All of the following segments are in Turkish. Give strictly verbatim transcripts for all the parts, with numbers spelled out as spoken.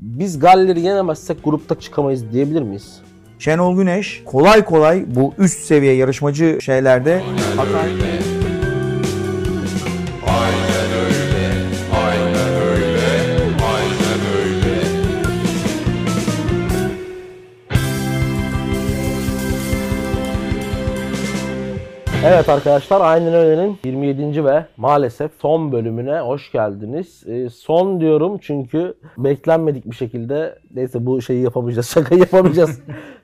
biz Galler'i yenemezsek grupta çıkamayız diyebilir miyiz? Şenol Güneş kolay kolay bu üst seviye yarışmacı şeylerde hata etmiyor. Evet arkadaşlar, aynen öyle'nin yirmi yedinci ve maalesef son bölümüne hoş geldiniz. E, son diyorum çünkü beklenmedik bir şekilde, neyse bu şeyi yapamayacağız, şaka yapamayacağız.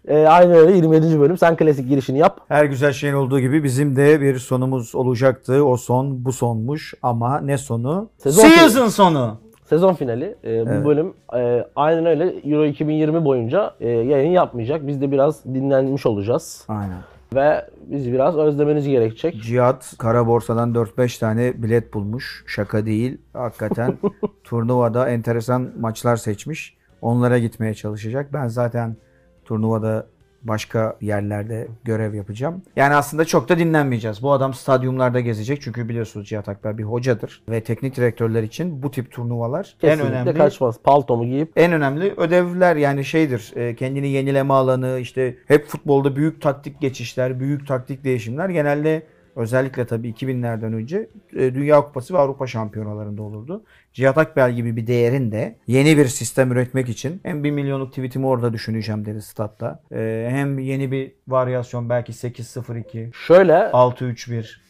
e, aynen öyle yirmi yedinci bölüm, sen klasik girişini yap. Her güzel şeyin olduğu gibi bizim de bir sonumuz olacaktı. O son bu sonmuş ama ne sonu? Sezon Season sonu. Sezon finali. Ee, evet. Bu bölüm e, aynen öyle Euro iki bin yirmi boyunca e, yayın yapmayacak. Biz de biraz dinlenmiş olacağız. Aynen. Ve biz biraz özlemeniz gerekecek. Cihat kara borsadan dört beş tane bilet bulmuş. Şaka değil. Hakikaten turnuvada enteresan maçlar seçmiş. Onlara gitmeye çalışacak. Ben zaten turnuvada başka yerlerde görev yapacağım. Yani aslında çok da dinlenmeyeceğiz. Bu adam stadyumlarda gezecek. Çünkü biliyorsunuz Cihat Akber bir hocadır. Ve teknik direktörler için bu tip turnuvalar kesinlikle en önemli. Kaçmaz. Paltomu giyip. En önemli ödevler yani şeydir. Kendini yenileme alanı, işte hep futbolda büyük taktik geçişler, büyük taktik değişimler genelde özellikle tabii iki binlerden önce Dünya Kupası ve Avrupa Şampiyonalarında olurdu. Cihat Akbel gibi bir değerin de yeni bir sistem üretmek için hem bir milyonluk tweetimi orada düşüneceğim dedi statta. Hem yeni bir varyasyon belki sekiz sıfır iki, şöyle altı üç bir.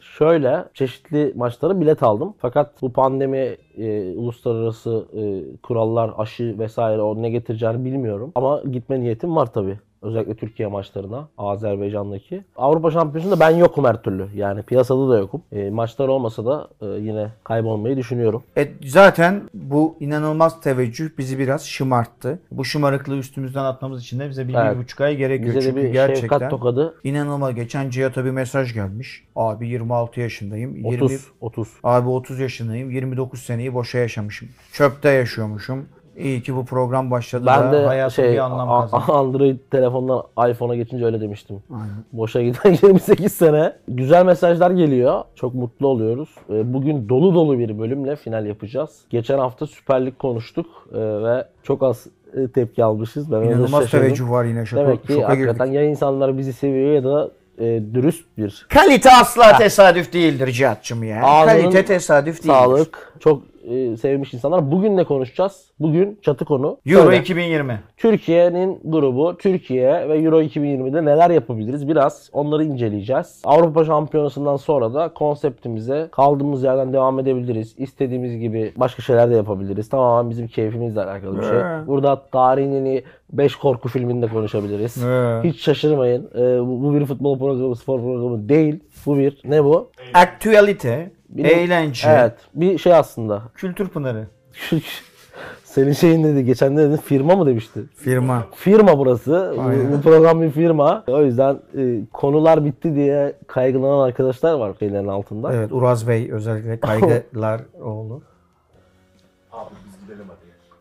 Şöyle çeşitli maçlara bilet aldım. Fakat bu pandemi, e, uluslararası e, kurallar, aşı vesaire o ne getireceğini bilmiyorum. Ama gitme niyetim var tabii. Özellikle Türkiye maçlarına, Azerbaycan'daki. Avrupa Şampiyonası'nda ben yokum her türlü. Yani piyasada da yokum. E, maçlar olmasa da e, yine kaybolmayı düşünüyorum. E, zaten bu inanılmaz teveccüh bizi biraz şımarttı. Bu şımarıklığı üstümüzden atmamız için de bize bir, evet. bir buçuk ay gerekiyor. Bize de bir gerçekten şefkat tokadı. İnanılmaz. Geçen Cihat'a bir mesaj gelmiş. Abi yirmi altı yaşındayım. otuz. yirmi, otuz. Abi otuz yaşındayım. yirmi dokuz seneyi boşa yaşamışım. Çöpte yaşıyormuşum. İyi ki bu program başladı ben da hayatım şey, bir anlam kazandı. Android telefondan iPhone'a geçince öyle demiştim. Aynen. Boşa giden yirmi sekiz sene. Güzel mesajlar geliyor. Çok mutlu oluyoruz. Bugün dolu dolu bir bölümle final yapacağız. Geçen hafta Süper Lig konuştuk ve çok az tepki almışız. Ben İnanılmaz teveccüh var yine. Şoka, Demek ki hakikaten girdik. Ya insanlar bizi seviyor ya da E, dürüst bir. Kalite asla ha. tesadüf değildir Cihat'cığım ya. Ağzının kalite tesadüf değildir. Sağlık. Çok e, sevmiş insanlar. Bugün ne konuşacağız? Bugün çatı konu. Euro Öyle. iki bin yirmi. Türkiye'nin grubu. Türkiye ve Euro iki bin yirmi'de neler yapabiliriz? Biraz onları inceleyeceğiz. Avrupa Şampiyonası'ndan sonra da konseptimize kaldığımız yerden devam edebiliriz. İstediğimiz gibi başka şeyler de yapabiliriz. Tamamen bizim keyfimizle alakalı bir şey. Burada tarihinin beş korku filminde konuşabiliriz. Evet. Hiç şaşırmayın. Ee, bu, bu bir futbol programı, spor programı değil. Bu bir ne bu? Aktüelite, eğlence. Evet, bir şey aslında. Kültür pınarı. Senin şeyin dedi, geçen de dedi, firma mı demişti? Firma. Firma burası. Aynen. Bu program bir firma. O yüzden e, konular bitti diye kaygılanan arkadaşlar var şeylerin altında. Evet, Uraz Bey özellikle kaygılar oğlu. Abi biz gidelim hadi.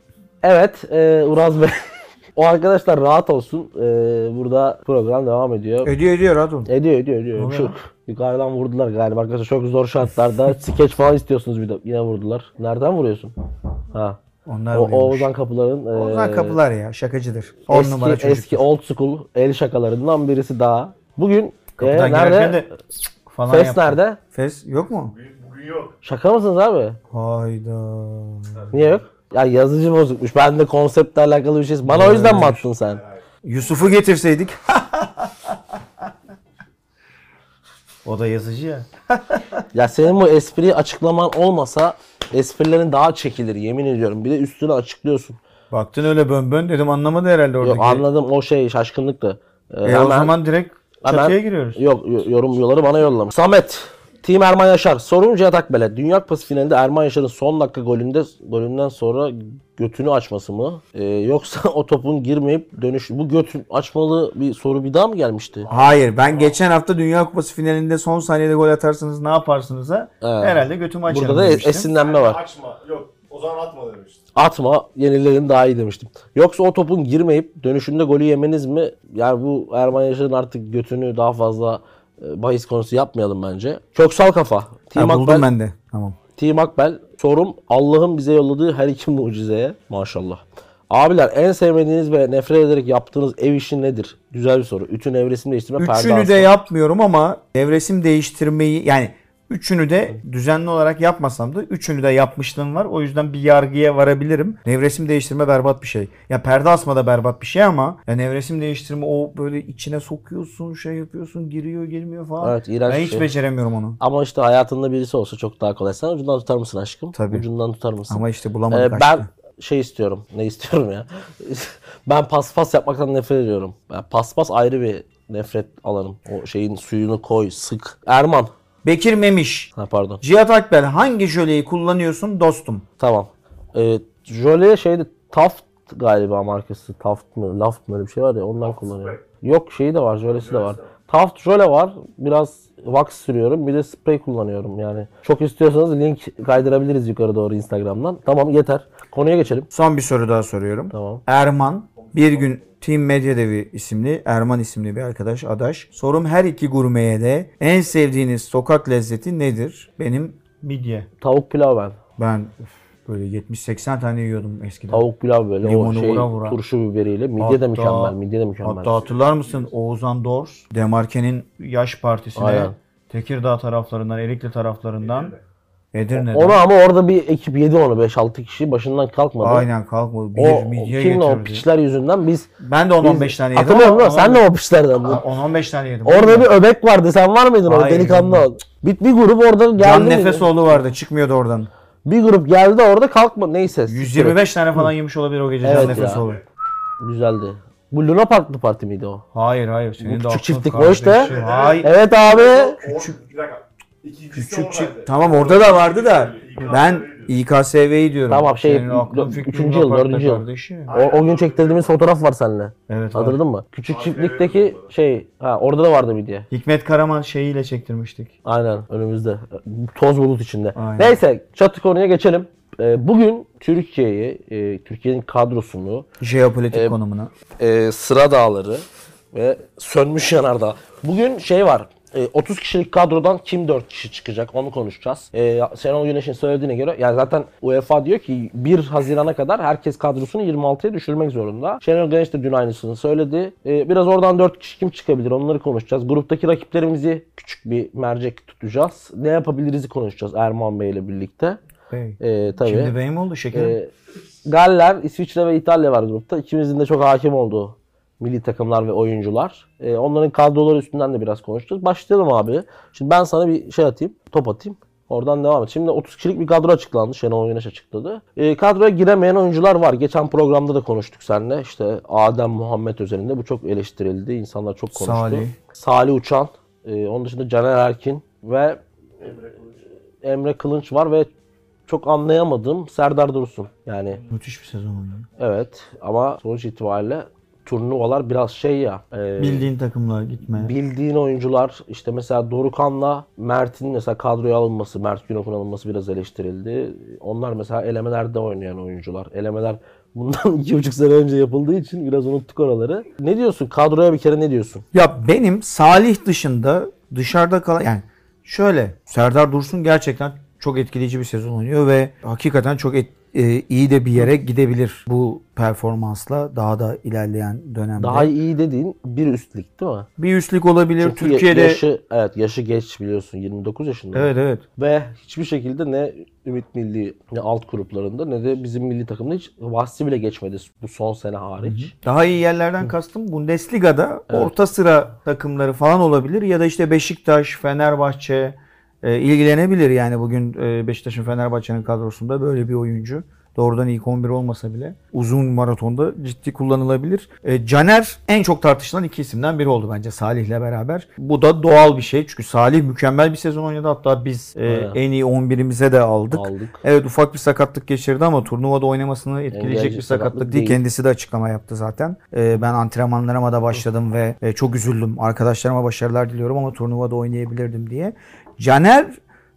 Evet, e, Uraz Bey. O arkadaşlar rahat olsun. Ee, burada program devam ediyor. Ediyor ediyor rahat olun. Ediyor ediyor ediyor. Şu, yukarıdan vurdular galiba arkadaşlar. Çok zor şartlarda. Skeç falan istiyorsunuz bir de. Yine vurdular. Nereden vuruyorsun? Ha. Onlar o, Oğuzhan Kapılar'ın. Oğuzhan e, Kapılar ya şakacıdır. on eski, numara çocuk. Eski old school el şakalarından birisi daha. Bugün kapıdan e, nerede? De falan Fes yaptım. Nerede? Fes yok mu? Bugün yok. Şaka mısınız abi? Hayda. Niye yok? Ya yazıcı bozukmuş. Ben de konseptle alakalı bir şey. Bana evet, o yüzden mi attın sen? Yusuf'u getirseydik. O da yazıcı ya. Ya senin bu espriyi açıklaman olmasa esprilerin daha çekilir yemin ediyorum. Bir de üstüne açıklıyorsun. Baktın öyle bön bön dedim, anlamadı herhalde oradaki. Yok, anladım, o şey şaşkınlıktı. Ee, e hemen, o zaman direkt çatıya hemen, giriyoruz. Yok, yorumcuları bana yollamış. Samet. Team Erman Yaşar. Sorum Cihat Akbel'e. Dünya Kupası finalinde Erman Yaşar'ın son dakika golünde golünden sonra götünü açması mı? Ee, yoksa o topun girmeyip dönüş... Bu götün açmalı bir soru bir daha mı gelmişti? Hayır. Ben geçen hafta Dünya Kupası finalinde son saniyede gol atarsanız ne yaparsınız da ee, herhalde götümü açarım burada demiştim. Burada da esinlenme var. Yani açma. Yok. O zaman atma demiştim. Atma. Yenilerin daha iyi demiştim. Yoksa o topun girmeyip dönüşünde golü yemeniz mi? Yani bu Erman Yaşar'ın artık götünü daha fazla... Bahis konusu yapmayalım bence. Çok sal kafa. Team ha, buldum Akbel, ben de. Tamam. Team Akbel. Sorum Allah'ın bize yolladığı her iki mucizeye. Maşallah. Abiler en sevmediğiniz ve nefret ederek yaptığınız ev işi nedir? Güzel bir soru. Ütü, nevresim değiştirme, perde asma. Üçünü de yapmıyorum ama nevresim değiştirmeyi, yani üçünü de düzenli olarak yapmasam da üçünü de yapmışlığım var. O yüzden bir yargıya varabilirim. Nevresim değiştirme berbat bir şey. Ya perde asma da berbat bir şey ama ya nevresim değiştirme, o böyle içine sokuyorsun, şey yapıyorsun, giriyor, girmiyor falan. Evet, ben hiç şey beceremiyorum onu. Ama işte hayatında birisi olsa çok daha kolay. Sen ucundan tutar mısın aşkım? Tabii. Ucundan tutar mısın? Ama işte bulamadık ee, aşkım. Ben şey istiyorum. Ne istiyorum ya? Ben paspas yapmaktan nefret ediyorum. Yani paspas ayrı bir nefret alanım. O şeyin suyunu koy, sık. Erman. Bekir Memiş. Ha, pardon. Cihat Akbel, hangi jöleyi kullanıyorsun dostum? Tamam. Ee, jöle şeydi, Taft galiba markası. Taft mı? Laft mı? Öyle bir şey var ya, ondan Taft kullanıyorum. Spray. Yok şeyi de var, jölesi de var. Taft jöle var. Biraz wax sürüyorum. Bir de sprey kullanıyorum yani. Çok istiyorsanız link kaydırabiliriz yukarı doğru Instagram'dan. Tamam, yeter. Konuya geçelim. Son bir soru daha soruyorum. Tamam. Erman. Bir gün Team Medyadevi isimli, Erman isimli bir arkadaş, adaş. Sorum her iki gurmeye de, en sevdiğiniz sokak lezzeti nedir? Benim midye. Tavuk pilav ben. Ben böyle yetmiş seksen tane yiyordum eskiden. Tavuk pilav böyle, limonu o şey, vura vura, turşu biberiyle. Midye hatta, de mükemmel, midye de mükemmel. Hatta hatırlar mısın Oğuzhan Dors, Demarke'nin yaş partisine, aynen, Tekirdağ taraflarından, Erikli taraflarından. Edirne. Edirne'den. Onu ama orada bir ekip yedi onu, beş altı kişi başından kalkmadı. Aynen kalkmadı. Bir o, midye kim getirdi. O piçler yüzünden biz... Ben de on on beş tane yedim. Hatırlıyorum değil mi? Sen de o piçlerden. on on beş tane yedim. Orada ya, bir öbek vardı. Sen var mıydın orada? Delikanlı ol. Bir, bir grup orada geldi. Can Nefesoğlu vardı. Çıkmıyordu oradan. Bir grup geldi orada, kalkmadı. Neyse. yüz yirmi beş evet. tane falan yemiş olabilir o gece, evet, Can Nefesoğlu. Güzeldi. Bu Luna Parklı parti miydi o? Hayır hayır. Senin bu küçük çiftlik bu işte. Evet abi. Küçük. Küçük çık. Tamam, orada da vardı da. Ben İKSV'yi diyorum. Tamam şey, üçüncü yıl, dördüncü yıl. O, o gün çektirdiğimiz fotoğraf var seninle. Evet. Hatırladın mı? Küçük çiftlikteki şey, ha orada da vardı bir diye. Hikmet Karaman şeyiyle çektirmiştik. Aynen, önümüzde. Toz bulut içinde. Aynen. Neyse, çatı konuya geçelim. Bugün Türkiye'yi, Türkiye'nin kadrosunu, jeopolitik e, konumunu, e, sıra dağları ve sönmüş yanardağ. Bugün şey var. otuz kişilik kadrodan kim dört kişi çıkacak, onu konuşacağız. Ee, Şenol Güneş'in söylediğine göre, yani zaten UEFA diyor ki bir Haziran'a kadar herkes kadrosunu yirmi altıya düşürmek zorunda. Şenol Güneş de dün aynısını söyledi. Ee, biraz oradan dört kişi kim çıkabilir, onları konuşacağız. Gruptaki rakiplerimizi küçük bir mercek tutacağız. Ne yapabiliriz'i konuşacağız Erman Bey ile birlikte. Bey. Ee, tabii. Şimdi bey mi oldu şekerim? Ee, Galler, İsviçre ve İtalya var grupta. İkimizin de çok hakim olduğu milli takımlar ve oyuncular. Ee, onların kadroları üstünden de biraz konuştuk. Başlayalım abi. Şimdi ben sana bir şey atayım, top atayım. Oradan devam et. Şimdi otuz kişilik bir kadro açıklandı. Şenol Güneş açıkladı. Ee, kadroya giremeyen oyuncular var. Geçen programda da konuştuk seninle. İşte Adem Muhammed özelinde bu çok eleştirildi. İnsanlar çok konuştu. Salih. Salih Uçan. Ee, onun dışında Caner Erkin ve Emre, Emre Kılınç var ve çok anlayamadım Serdar Dursun. Yani müthiş bir sezon oldu. Evet ama sonuç itibariyle turnuvalar biraz şey ya. E, bildiğin takımlar gitme. Bildiğin oyuncular, işte mesela Doruk Han'la Mert'in mesela kadroya alınması, Mert Günok'un alınması biraz eleştirildi. Onlar mesela elemelerde oynayan oyuncular. Elemeler bundan iki buçuk sene önce yapıldığı için biraz unuttuk oraları. Ne diyorsun? Kadroya bir kere ne diyorsun? Ya benim Salih dışında dışarıda kalan, yani şöyle, Serdar Dursun gerçekten çok etkileyici bir sezon oynuyor ve hakikaten çok etkili. Ee, iyi de bir yere gidebilir bu performansla, daha da ilerleyen dönemde. Daha iyi dediğin bir üstlük değil mi? Bir üstlük olabilir. Çünkü Türkiye'de yaşı, evet, yaşı geç biliyorsun, yirmi dokuz yaşında. Evet evet. Ve hiçbir şekilde ne Ümit Milli, ne alt gruplarında, ne de bizim milli takımda hiç bahsi bile geçmedi bu son sene hariç. Hı hı. Daha iyi yerlerden kastım Bundesliga'da, evet, orta sıra takımları falan olabilir ya da işte Beşiktaş, Fenerbahçe ilgilenebilir. Yani bugün Beşiktaş'ın, Fenerbahçe'nin kadrosunda böyle bir oyuncu, doğrudan ilk on bir olmasa bile uzun maratonda ciddi kullanılabilir. Caner en çok tartışılan iki isimden biri oldu bence Salih'le beraber. Bu da doğal bir şey çünkü Salih mükemmel bir sezon oynadı. Hatta biz evet, en iyi on birimize de aldık. aldık. Evet, ufak bir sakatlık geçirdi ama turnuvada oynamasını etkileyecek yani bir sakatlık değil. değil. Kendisi de açıklama yaptı zaten. Ben antrenmanlarıma da başladım ve çok üzüldüm. Arkadaşlarıma başarılar diliyorum ama turnuvada oynayabilirdim diye. Caner,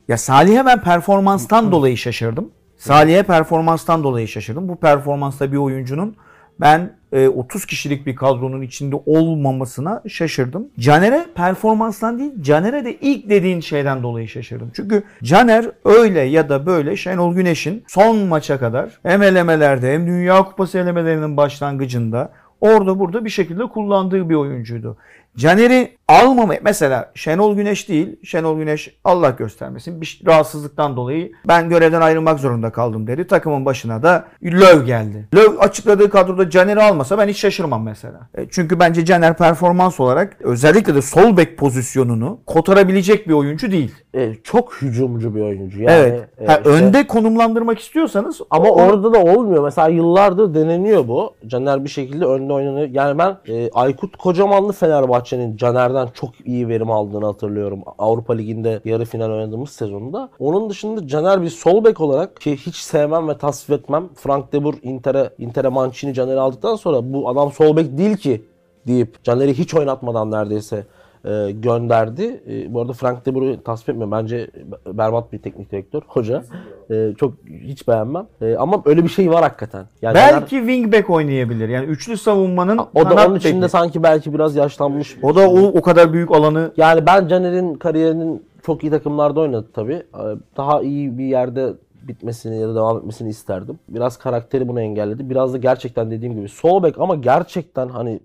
ya Salih'e ben performanstan dolayı şaşırdım. Salih'e performanstan dolayı şaşırdım. Bu performansta bir oyuncunun ben e, otuz kişilik bir kadronun içinde olmamasına şaşırdım. Caner'e performanstan değil, Caner'e de ilk dediğin şeyden dolayı şaşırdım. Çünkü Caner öyle ya da böyle Şenol Güneş'in son maça kadar hem elemelerde hem Dünya Kupası elemelerinin başlangıcında orada burada bir şekilde kullandığı bir oyuncuydu. Caner'i almamayı, mesela Şenol Güneş değil, Şenol Güneş Allah göstermesin bir rahatsızlıktan dolayı ben görevden ayrılmak zorunda kaldım dedi. Takımın başına da Löw geldi. Löw açıkladığı kadroda Caner'i almasa ben hiç şaşırmam mesela. E çünkü bence Caner performans olarak özellikle de sol bek pozisyonunu kotarabilecek bir oyuncu değil. E, çok hücumcu bir oyuncu. Yani, evet. E, ha, işte, önde konumlandırmak istiyorsanız. Ama onu... orada da olmuyor. Mesela yıllardır deneniyor bu. Caner bir şekilde önde oynanıyor. Yani ben e, Aykut Kocamanlı Fenerbahçe Caner'den çok iyi verim aldığını hatırlıyorum. Avrupa Ligi'nde yarı final oynadığımız sezonda. Onun dışında Caner bir sol bek olarak ki hiç sevmem ve tasvip etmem. Frank de Boer Inter'e, Inter'e Mancini Caner'i aldıktan sonra bu adam sol bek değil ki deyip Caner'i hiç oynatmadan neredeyse e, gönderdi. E, bu arada Frank de Boer'u tasvip etmiyorum. Bence berbat bir teknik direktör, hoca. E, çok hiç beğenmem. E, ama öyle bir şey var hakikaten. Yani belki Caner... wing back oynayabilir. Yani üçlü savunmanın o da onun içinde peki. Sanki belki biraz yaşlanmış. O da o, o kadar büyük alanı. Yani ben Caner'in kariyerinin çok iyi takımlarda oynadı tabii. Daha iyi bir yerde bitmesini ya da devam etmesini isterdim. Biraz karakteri bunu engelledi. Biraz da gerçekten dediğim gibi sol bek ama gerçekten hani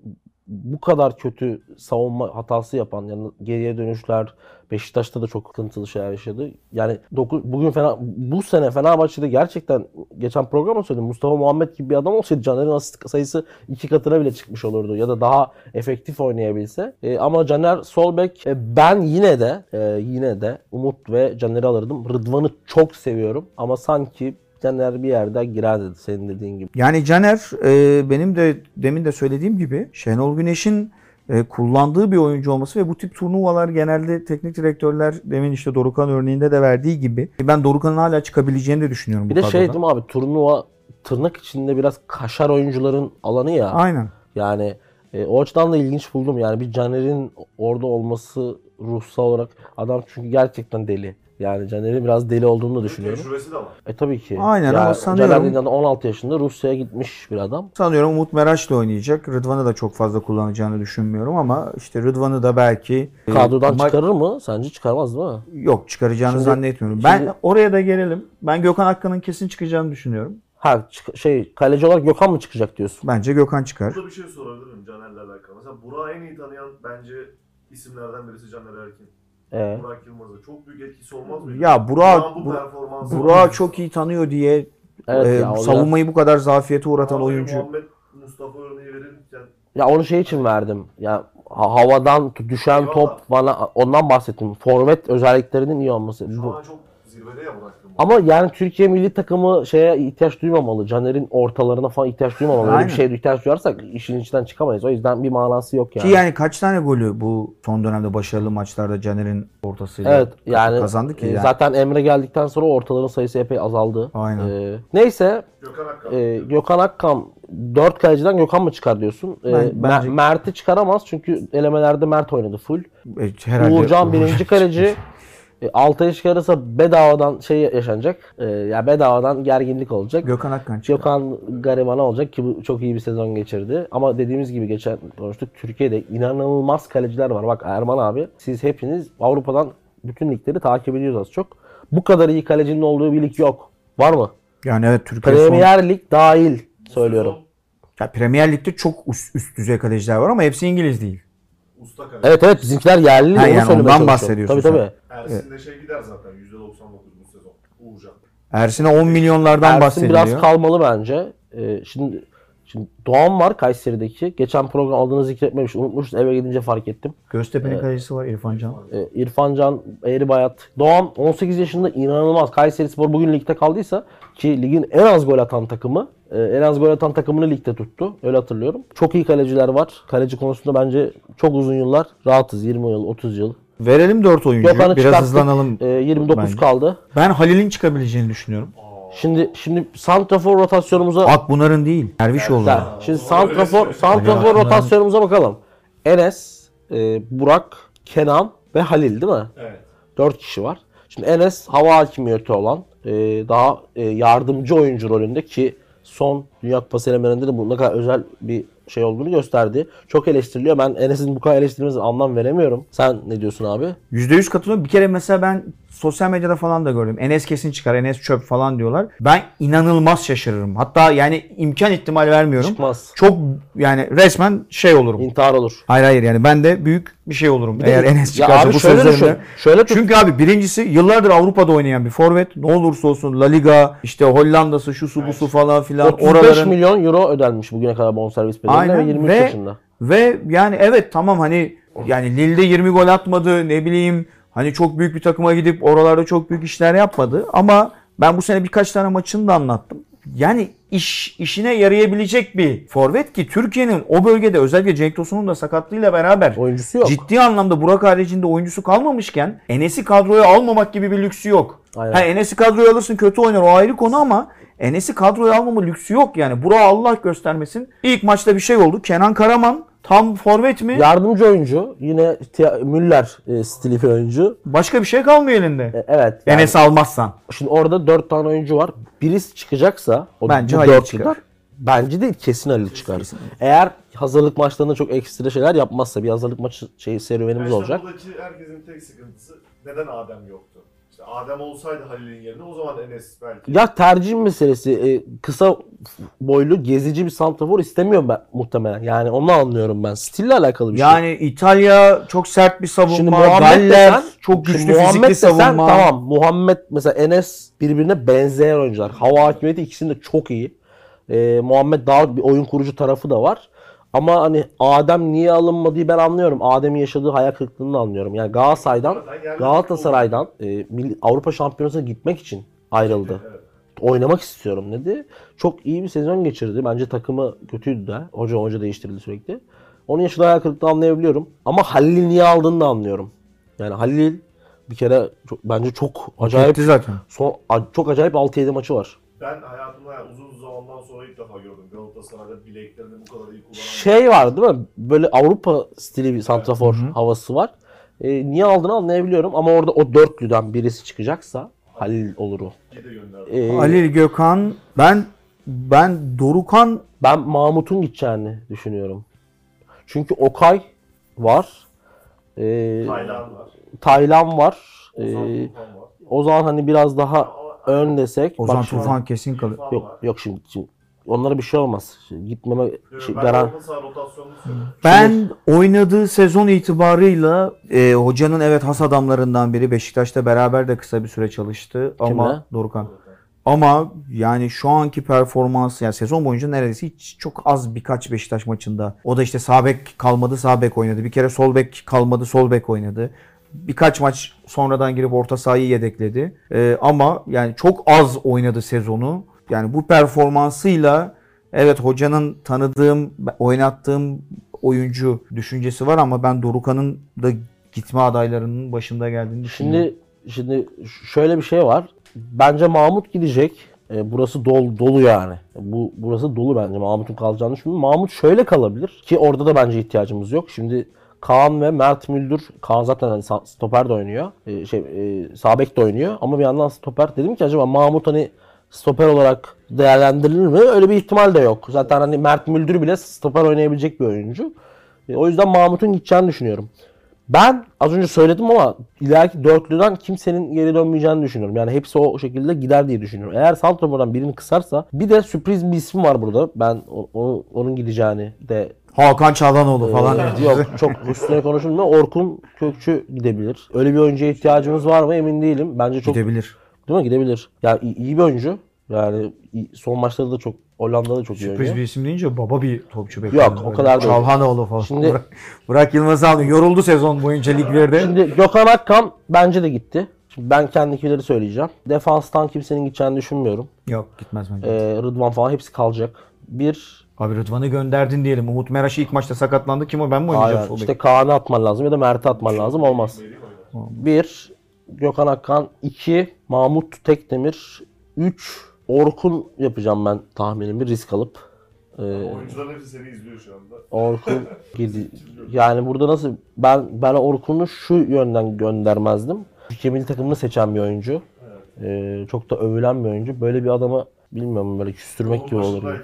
bu kadar kötü savunma hatası yapan, yani geriye dönüşler, Beşiktaş'ta da çok sıkıntılı şeyler yaşadı. Yani doku, bugün fena, bu sene Fenerbahçe'de gerçekten geçen programda söyledim, Mustafa Muhammed gibi bir adam olsaydı Caner'in asist sayısı iki katına bile çıkmış olurdu ya da daha efektif oynayabilse. E, ama Caner sol bek, e, ben yine de e, yine de Umut ve Caner'i alırdım. Rıdvan'ı çok seviyorum ama sanki Caner bir yerde girer dedi senin dediğin gibi. Yani Caner e, benim de demin de söylediğim gibi Şenol Güneş'in e, kullandığı bir oyuncu olması ve bu tip turnuvalar genelde teknik direktörler demin işte Doruk Han örneğinde de verdiği gibi. Ben Doruk Han'ın hala çıkabileceğini de düşünüyorum. Bir bu de kadroda. Şey dedim abi, turnuva tırnak içinde biraz kaşar oyuncuların alanı ya. Aynen. Yani e, o açıdan da ilginç buldum yani bir Caner'in orada olması ruhsal olarak adam çünkü gerçekten deli. Yani Caner'in biraz deli olduğunu da düşünüyorum. Tecrübesi de var. E tabii ki. Aynen ama sanıyorum. Caner on altı yaşında Rusya'ya gitmiş bir adam. Sanıyorum Umut Meraş'la oynayacak. Rıdvan'ı da çok fazla kullanacağını düşünmüyorum ama işte Rıdvan'ı da belki... Kadrodan e, çıkarır mı? Sence çıkarmaz değil mi? Yok, çıkaracağını şimdi, zannetmiyorum. Ben şimdi... oraya da gelelim. Ben Gökhan Akkan'ın kesin çıkacağını düşünüyorum. Ha şey kaleci olarak Gökhan mı çıkacak diyorsun? Bence Gökhan çıkar. Burada bir şey sorabilirim Caner'le alakalı. Mesela Burak'ı en iyi tanıyan bence isimlerden birisi Caner Erkin. Evet. Burak Yılmaz'a çok büyük etkisi olmaz mı? Ya Burak bu Burak, Burak çok iyi tanıyor diye evet e, ya, savunmayı bu kadar zafiyete uğratan Adem oyuncu. Muhammed Mustafa örneği verirken. Ya onu şey için verdim. Ya havadan düşen eyvallah. Top bana ondan bahsettim. Forvet özelliklerinin iyi olması. Şu bu. An çok zirvede ya Burak Yılmaz. Ama yani Türkiye milli takımı şeye ihtiyaç duymamalı. Caner'in ortalarına falan ihtiyaç duymamalı. Öyle bir şeye ihtiyaç duyarsak işin içinden çıkamayız. O yüzden bir manası yok yani. Ki yani kaç tane golü bu son dönemde başarılı maçlarda Caner'in ortasıyla evet, yani kazandı ki. E, yani. Zaten Emre geldikten sonra ortaların sayısı epey azaldı. Aynen. E, neyse Gökhan Akkan. E, Gökhan Akkan. dört kaleciden Gökhan mı çıkar diyorsun? Ben, e, bence... Mert'i çıkaramaz çünkü elemelerde Mert oynadı full. E, Uğurcan birinci kaleci. Altay'ı çıkarırsa bedavadan şey yaşanacak. E, ya bedavadan gerginlik olacak. Gökhan Akkan çıkar. Gökhan gariban olacak ki bu çok iyi bir sezon geçirdi. Ama dediğimiz gibi geçen konuştuk. Türkiye'de inanılmaz kaleciler var. Bak Erman abi, siz hepiniz Avrupa'dan bütün ligleri takip ediyoruz az çok. Bu kadar iyi kalecinin olduğu bir lig yok. Var mı? Yani evet Türkiye Premier son... Lig dahil söylüyorum. Ya Premier Lig'de çok üst, üst düzey kaleciler var ama hepsi İngiliz değil. Usta kaleci. Evet evet bizimkiler yerli. Ha, yani ondan bahsediyorsun. Tabii tabii. Ersin'de şey gider zaten yüzde doksan dokuz bu sezon. Uğurcan. Ersin'e on milyonlardan Ersin bahsediliyor. Ersin biraz kalmalı bence. Ee, şimdi şimdi Doğan var Kayseri'deki. Geçen program adını zikretmemiş. Unutmuşuz. Eve gidince fark ettim. Göztepe'nin ee, kalecisi var İrfan Can. E, İrfan Can, Eğri Bayat. Doğan on sekiz yaşında inanılmaz. Kayserispor bugün ligde kaldıysa ki ligin en az gol atan takımı. En az gol atan takımını ligde tuttu. Öyle hatırlıyorum. Çok iyi kaleciler var. Kaleci konusunda bence çok uzun yıllar rahatız. yirmi yıl, otuz yıl. Verelim dört oyuncu. Biraz çıkarttık. Hızlanalım. E, yirmi dokuz bence. Kaldı. Ben Halil'in çıkabileceğini düşünüyorum. Şimdi şimdi santrafor rotasyonumuza... Akbunar'ın değil. Dervişoğlu. Yani, şimdi santrafor, santrafor rotasyonumuza bakalım. Enes, e, Burak, Kenan ve Halil değil mi? Evet. dört kişi var. Şimdi Enes hava hakimiyeti olan e, daha e, yardımcı oyuncu rolünde ki son Dünya Kupası elemelerinde de mutlaka özel bir şey olduğunu gösterdi. Çok eleştiriliyor. Ben Enes'in bu kadar eleştirilmesine anlam veremiyorum. Sen ne diyorsun abi? yüzde yüz katılıyorum. Bir kere mesela ben sosyal medyada falan da gördüm. Enes kesin çıkar, Enes çöp falan diyorlar. Ben inanılmaz şaşırırım. Hatta yani imkan ihtimal vermiyorum. Çıkmaz. Çok yani resmen şey olurum. İntihar olur. Hayır hayır yani ben de büyük bir şey olurum. Bir eğer de, Enes çıkarsa bu sözlerinde. Şöyle tut. Çünkü abi birincisi yıllardır Avrupa'da oynayan bir forvet. Ne olursa olsun La Liga, işte Hollanda'sı, şusu busu falan filan. otuz beş oraların... milyon euro ödenmiş bugüne kadar bonservis bedeli. Aynen. Ve, ve, yaşında. Ve yani evet tamam hani yani Lille'de yirmi gol atmadı, ne bileyim hani çok büyük bir takıma gidip oralarda çok büyük işler yapmadı ama ben bu sene birkaç tane maçını da anlattım. Yani iş işine yarayabilecek bir forvet ki Türkiye'nin o bölgede özellikle Cenk Tosun'un da sakatlığıyla beraber oyuncusu yok. Ciddi anlamda Burak haricinde oyuncusu kalmamışken Enes'i kadroya almamak gibi bir lüksü yok. Ha, Enes'i kadroya alırsın kötü oynar o ayrı konu ama Enes'i kadroya almama lüksü yok yani. Burak'a Allah göstermesin. İlk maçta bir şey oldu. Kenan Karaman tam forvet mi? Yardımcı oyuncu. Yine Müller e, stili bir oyuncu. Başka bir şey kalmıyor elinde. E, evet. Yani, Enes'i almazsan. Şimdi orada dört tane oyuncu var. Birisi çıkacaksa o bence Halil çıkar. Kadar, bence değil kesin Halil çıkar. Kesin. Eğer hazırlık maçlarında çok ekstra şeyler yapmazsa bir hazırlık maçı şey, serüvenimiz Beşte olacak. Buradaki herkesin tek sıkıntısı neden Adem yoktu? Adem olsaydı Halil'in yerine o zaman Enes belki. Ya tercih meselesi. Ee, kısa boylu gezici bir santrafor istemiyorum ben muhtemelen. Yani onu anlıyorum ben. Stille alakalı bir yani şey. Yani İtalya çok sert bir savunma. Şimdi Galler desen, çok güçlü fizikli desen, savunma. Tamam Muhammed mesela Enes birbirine benzeyen oyuncular. Hava hakimiyeti ikisinde çok iyi. Ee, Muhammed daha bir oyun kurucu tarafı da var. Ama hani Adem niye alınmadığı ben anlıyorum. Adem'in yaşadığı hayal kırıklığını anlıyorum. Yani Galatasaray'dan, Galatasaray'dan e, Avrupa Şampiyonası'na gitmek için ayrıldı. Oynamak istiyorum dedi. Çok iyi bir sezon geçirdi. Bence takımı kötüydü de. Hoca hoca değiştirildi sürekli. Onun yaşadığı hayal kırıklığını anlayabiliyorum. Ama Halil'i niye aldığını da anlıyorum. Yani Halil bir kere çok, bence çok acayip zaten. Son, çok acayip altı yedi maçı var. Ben hayatımda yani uzun zamandan sonra ilk defa gördüm. Galatasaray'da bileklerini bu kadar iyi kullanan... Şey var değil mi? Böyle Avrupa stili bir santrafor evet. Havası var. E, niye aldığını anlayabiliyorum ama orada o dörtlüden birisi çıkacaksa Halil olur o. E, Halil, Gökhan, ben ben Doruk Han... Ben Mahmut'un gideceğini düşünüyorum. Çünkü Okay var. E, Taylan var. Taylan var. E, o zaman hani biraz daha... Ön desek. Ozan bak, Tufan şimdi, kesin kalır. Yok yok şimdi, şimdi onlara bir şey olmaz. Şimdi gitmeme şey, ben, garan... ben oynadığı sezon itibarıyla e, hocanın evet has adamlarından biri. Beşiktaş'ta beraber de kısa bir süre çalıştı. Kimle? Ama Doruk Han. Ama yani şu anki performans yani sezon boyunca neredeyse hiç çok az birkaç Beşiktaş maçında. O da işte sağ bek kalmadı sağ bek oynadı. Bir kere sol bek kalmadı sol bek oynadı. Birkaç maç sonradan girip orta sahayı yedekledi. Ee, ama yani çok az oynadı sezonu. Yani bu performansıyla evet hocanın tanıdığım, oynattığım oyuncu düşüncesi var ama ben Dorukan'ın da gitme adaylarının başında geldiğini düşünüyorum. Şimdi, şimdi şöyle bir şey var. Bence Mahmut gidecek. E, burası dolu, dolu yani. Bu burası dolu bence. Mahmut'un kalacağını düşünüyorum. Mahmut şöyle kalabilir ki orada da bence ihtiyacımız yok. Şimdi Kaan ve Mert Müldür, Kaan zaten hani stoper de oynuyor, ee, şey e, sağ bek de oynuyor ama bir yandan stoper dedim ki acaba Mahmut hani stoper olarak değerlendirilir mi? Öyle bir ihtimal de yok. Zaten hani Mert Müldür bile stoper oynayabilecek bir oyuncu. E, o yüzden Mahmut'un gideceğini düşünüyorum. Ben az önce söyledim ama ileriki dörtlüden kimsenin geri dönmeyeceğini düşünüyorum. Yani hepsi o şekilde gider diye düşünüyorum. Eğer santrafordan birini kısarsa bir de sürpriz bir ismi var burada. Ben o, o, onun gideceğini de Hakan Çalhanoğlu falan. Ee, yok çok üstüne konuşulmuyor. Orkun Kökçü gidebilir. Öyle bir oyuncuya ihtiyacımız var mı emin değilim. Bence çok gidebilir. Değil mi? Gidebilir. Yani iyi bir oyuncu. Yani son maçlarda da çok Hollanda'da da çok sürpriz iyi oynuyor. Sürpriz bir isim deyince baba bir topçu bekliyorum. Yok o kadar değil. Çalhanoğlu falan. Şimdi, Burak, Burak Yılmaz aldı. Yoruldu sezon boyunca liglerde. Şimdi Gökhan Akkan bence de gitti. Şimdi ben kendikileri söyleyeceğim. Defanstan kimsenin gideceğini düşünmüyorum. Yok gitmez bence. Ee, Rıdvan falan hepsi kalacak. Bir... Abi Rıdvan'ı gönderdin diyelim. Umut Meraş ilk maçta sakatlandı. Kim o ben mi oynayacağım? Aynen. İşte Kaan'ı atman lazım ya da Mert'i atman lazım. Olmaz. bir. Gökhan Akkan. iki. Mahmut Tekdemir. üç. Orkun yapacağım ben tahminimi risk alıp. Ee, Oyuncuların hepsi seni izliyor şu anda. Orkun. Yani burada nasıl? Ben ben Orkun'u şu yönden göndermezdim. Türkiye milli takımını seçen bir oyuncu. Evet. Ee, çok da övülen bir oyuncu. Böyle bir adamı bilmiyorum böyle küstürmek gibi olur. Aynen,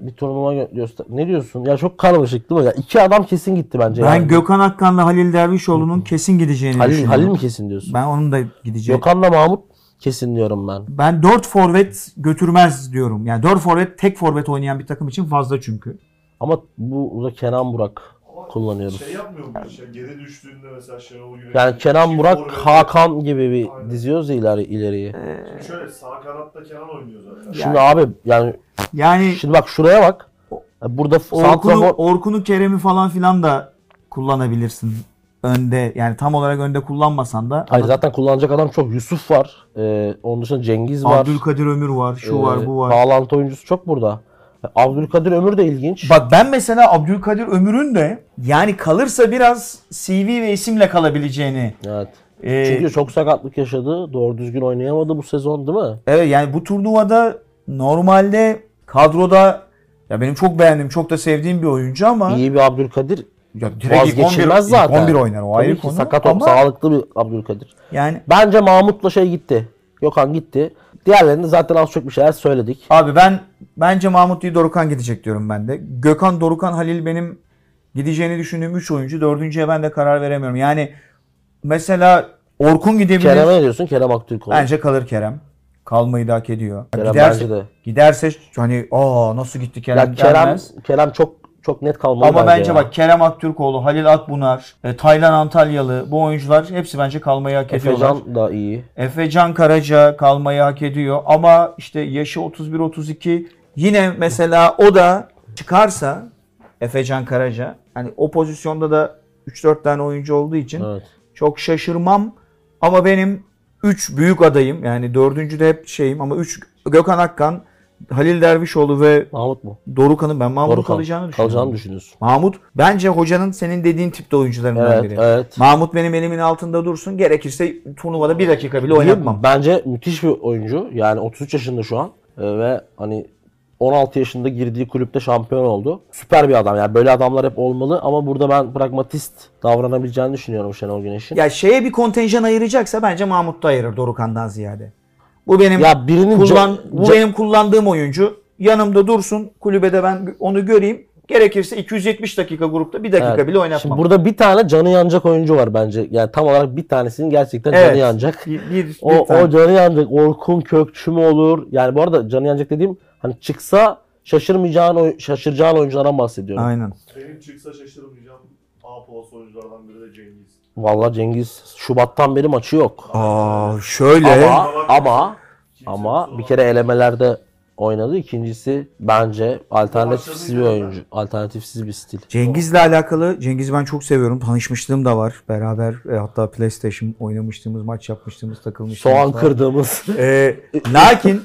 bir turnuva göster. Ne diyorsun? Ya çok karmaşık değil mi? Ya iki adam kesin gitti bence. Ben yani. Gökhan Akkan'la Halil Dervişoğlu'nun kesin gideceğini Halil, düşünüyorum. Halil mi kesin diyorsun? Ben onun da gideceğini. Gökhan'la Mahmut kesin diyorum ben. Ben dört forvet götürmez diyorum. Yani dört forvet tek forvet oynayan bir takım için fazla çünkü. Ama bu da Kenan Burak kullanıyoruz. Şey yapmıyor yani. Şey, geri düştüğünde mesela Şenol Güneş. Yani Kenan Burak, Hakan gibi bir aynen. diziyoruz ileri ileriye. Ee, şimdi şöyle sağ kanatta Kenan oynuyor zaten. Şimdi yani. abi yani yani şimdi bak şuraya bak. Burada Orkun'u Orkun'u Kerem'i falan filan da kullanabilirsin. Önde yani tam olarak önde kullanmasan da. Hayır, zaten kullanacak adam çok. Yusuf var. Ee, onun dışında Cengiz var. Abdülkadir Ömür var. Şu ee, var, bu var. Bağlantı oyuncusu çok burada. Abdülkadir Ömür de ilginç. Bak ben mesela Abdülkadir Ömür'ün de yani kalırsa biraz C V ve isimle kalabileceğini. Evet. Ee, Çünkü çok sakatlık yaşadı. Doğru düzgün oynayamadı bu sezon değil mi? Evet, yani bu turnuvada normalde kadroda ya benim çok beğendiğim, çok da sevdiğim bir oyuncu ama. İyi bir Abdülkadir ya vazgeçilmez zaten. on bir oynar o ayrı konu. Sakat ama sağlıklı bir Abdülkadir. Yani bence Mahmut'la şey gitti. Gökhan gitti. Diğerlerinde zaten az çok bir şeyler söyledik. Abi ben bence Mahmut değil Doruk Han gidecek diyorum ben de. Gökhan, Doruk Han, Halil benim gideceğini düşündüğüm üç oyuncu. Dördüncüye ben de karar veremiyorum. Yani mesela Orkun gidebilir. Kerem'e ne diyorsun? Kerem Aktürkoğlu. Bence kalır Kerem. Kalmayı da hak ediyor. Kerem giderse, bence de. Giderse hani aa nasıl gitti Kerem, Kerem, Kerem çok çok net kalmalı. Ama bence ya. bak Kerem Aktürkoğlu, Halil Akbunar, e, Taylan Antalyalı bu oyuncular hepsi bence kalmayı hak ediyorlar. Efe Can da iyi. Efe Can Karaca kalmayı hak ediyor ama işte yaşı otuz bir otuz iki yine mesela o da çıkarsa Efe Can Karaca hani o pozisyonda da üç dört tane oyuncu olduğu için evet. çok şaşırmam ama benim üç büyük adayım yani dördüncü de hep şeyim ama üç Gökhan Akkan, Halil Dervişoğlu ve Mahmut mu? Doruk Han'ın ben Mahmut Doruk kalacağını düşünüyorum. Kalacağını düşünüyorsun. Mahmut bence hocanın senin dediğin tipte oyuncularından evet, biri. Evet. Mahmut benim elimin altında dursun. Gerekirse turnuvada bir dakika bile oynatmam. Bence müthiş bir oyuncu. Yani otuz üç yaşında şu an ve hani on altı yaşında girdiği kulüpte şampiyon oldu. Süper bir adam. Yani böyle adamlar hep olmalı ama burada ben pragmatist davranabileceğini düşünüyorum Şenol Güneş'in. Ya şeye bir kontenjan ayıracaksa bence Mahmut'ta ayırır Doruk Han'dan ziyade. Bu benim ya birinin kullan, bu benim kullandığım oyuncu. Yanımda dursun. Kulübede ben onu göreyim. Gerekirse iki yüz yetmiş dakika grupta bir dakika evet. bile oynatmam. Şimdi burada bir tane canı yanacak oyuncu var bence. Yani tam olarak bir tanesinin gerçekten evet. canı yanacak. Bir, bir, o, bir o canı yanacak. Orkun Kökçü mü olur? Yani bu arada canı yanacak dediğim hani çıksa şaşırmayacağın, şaşıracağın oyunculardan bahsediyorum. Aynen. Benim çıksa şaşırmayacağım A-Post oyunculardan biri de Cengiz. Vallahi Cengiz Şubat'tan beri maçı yok. Aa, şöyle ama ama, ama bir kere elemelerde oynadı. İkincisi bence alternatifsiz bir oyuncu. Alternatifsiz bir stil. Cengiz'le alakalı Cengiz'i ben çok seviyorum. Tanışmışlığım da var. Beraber e, hatta PlayStation oynamıştığımız, maç yapmıştığımız, takılmıştığımız. Soğan kırdığımız. E, lakin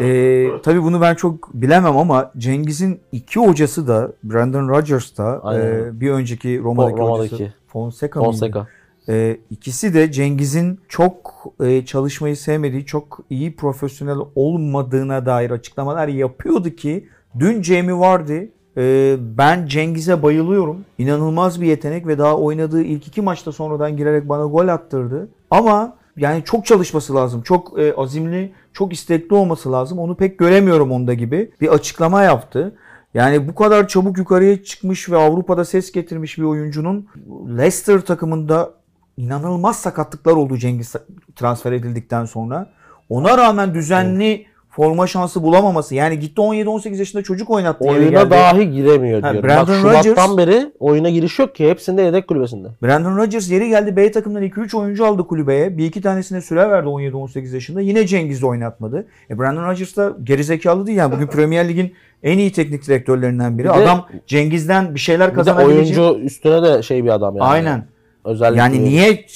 e, tabii bunu ben çok bilemem ama Cengiz'in iki hocası da Brandon Rodgers da e, bir önceki Roma'daki, Roma'daki. hocası. Fonseca, Fonseca. Ee, ikisi de Cengiz'in çok e, çalışmayı sevmediği, çok iyi profesyonel olmadığına dair açıklamalar yapıyordu ki dün Jamie Vardy e, ben Cengiz'e bayılıyorum. İnanılmaz bir yetenek ve daha oynadığı ilk iki maçta sonradan girerek bana gol attırdı. Ama yani çok çalışması lazım. Çok e, azimli, çok istekli olması lazım. Onu pek göremiyorum onda gibi bir açıklama yaptı. Yani bu kadar çabuk yukarıya çıkmış ve Avrupa'da ses getirmiş bir oyuncunun Leicester takımında inanılmaz sakatlıklar oldu Cengiz transfer edildikten sonra. Ona rağmen düzenli evet. forma şansı bulamaması. Yani gitti on yedi on sekiz yaşında çocuk oynattı. Oyuna dahi giremiyor diyorum. Ha, Brandon Bak Şubat'tan Rodgers, beri oyuna giriş yok ki. Hepsinde yedek kulübesinde. Brandon Rodgers yeri geldi. Bey takımdan iki üç oyuncu aldı kulübeye. Bir iki tanesine süre verdi on yedi on sekiz yaşında. Yine Cengiz'i oynatmadı. E Brandon Rodgers da gerizekalı değil. Yani bugün Premier Lig'in en iyi teknik direktörlerinden biri. Bir de, adam Cengiz'den bir şeyler kazanabilecek. Oyuncu üstüne de şey bir adam yani. Aynen. Özellikle yani niye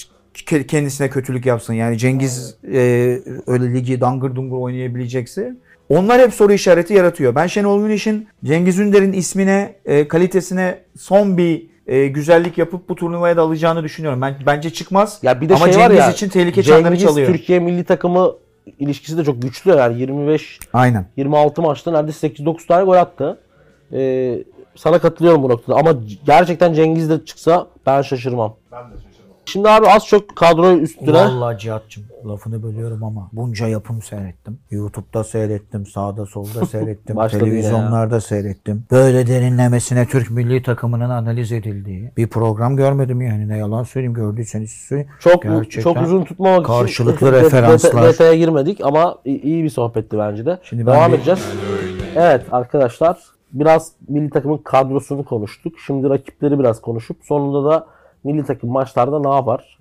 kendisine kötülük yapsın? Yani Cengiz e, öyle ligi dangır dungur oynayabilecekse. Onlar hep soru işareti yaratıyor. Ben Şenol Güneş'in Cengiz Ünder'in ismine, e, kalitesine son bir e, güzellik yapıp bu turnuvaya da alacağını düşünüyorum. Ben bence çıkmaz. Ya bir de ama şey Cengiz var ya, için tehlike Cengiz, çanları çalıyor. Cengiz Türkiye milli takımı ilişkisi de çok güçlü. Yani yirmi beş Aynen. yirmi altı maçta neredeyse sekiz dokuz tane gol attı. Ee, sana katılıyorum bu noktada ama gerçekten Cengiz de çıksa ben şaşırmam. Ben de şaşırmam. Şimdi abi az çok kadroyu üstüne... Vallahi Cihat'cığım lafını bölüyorum ama bunca yapım seyrettim. YouTube'da seyrettim, sağda solda seyrettim, televizyonlarda seyrettim. Böyle derinlemesine Türk milli takımının analiz edildiği bir program görmedim yani, ne yalan söyleyeyim, gördüyseniz söyleyin. Çok, çok uzun tutmamak için karşılıklı referanslar. Detaya girmedik ama iyi bir sohbetti bence de. Şimdi devam edeceğiz. Evet arkadaşlar, biraz milli takımın kadrosunu konuştuk. Şimdi rakipleri biraz konuşup sonunda da milli takım maçlarda ne yapar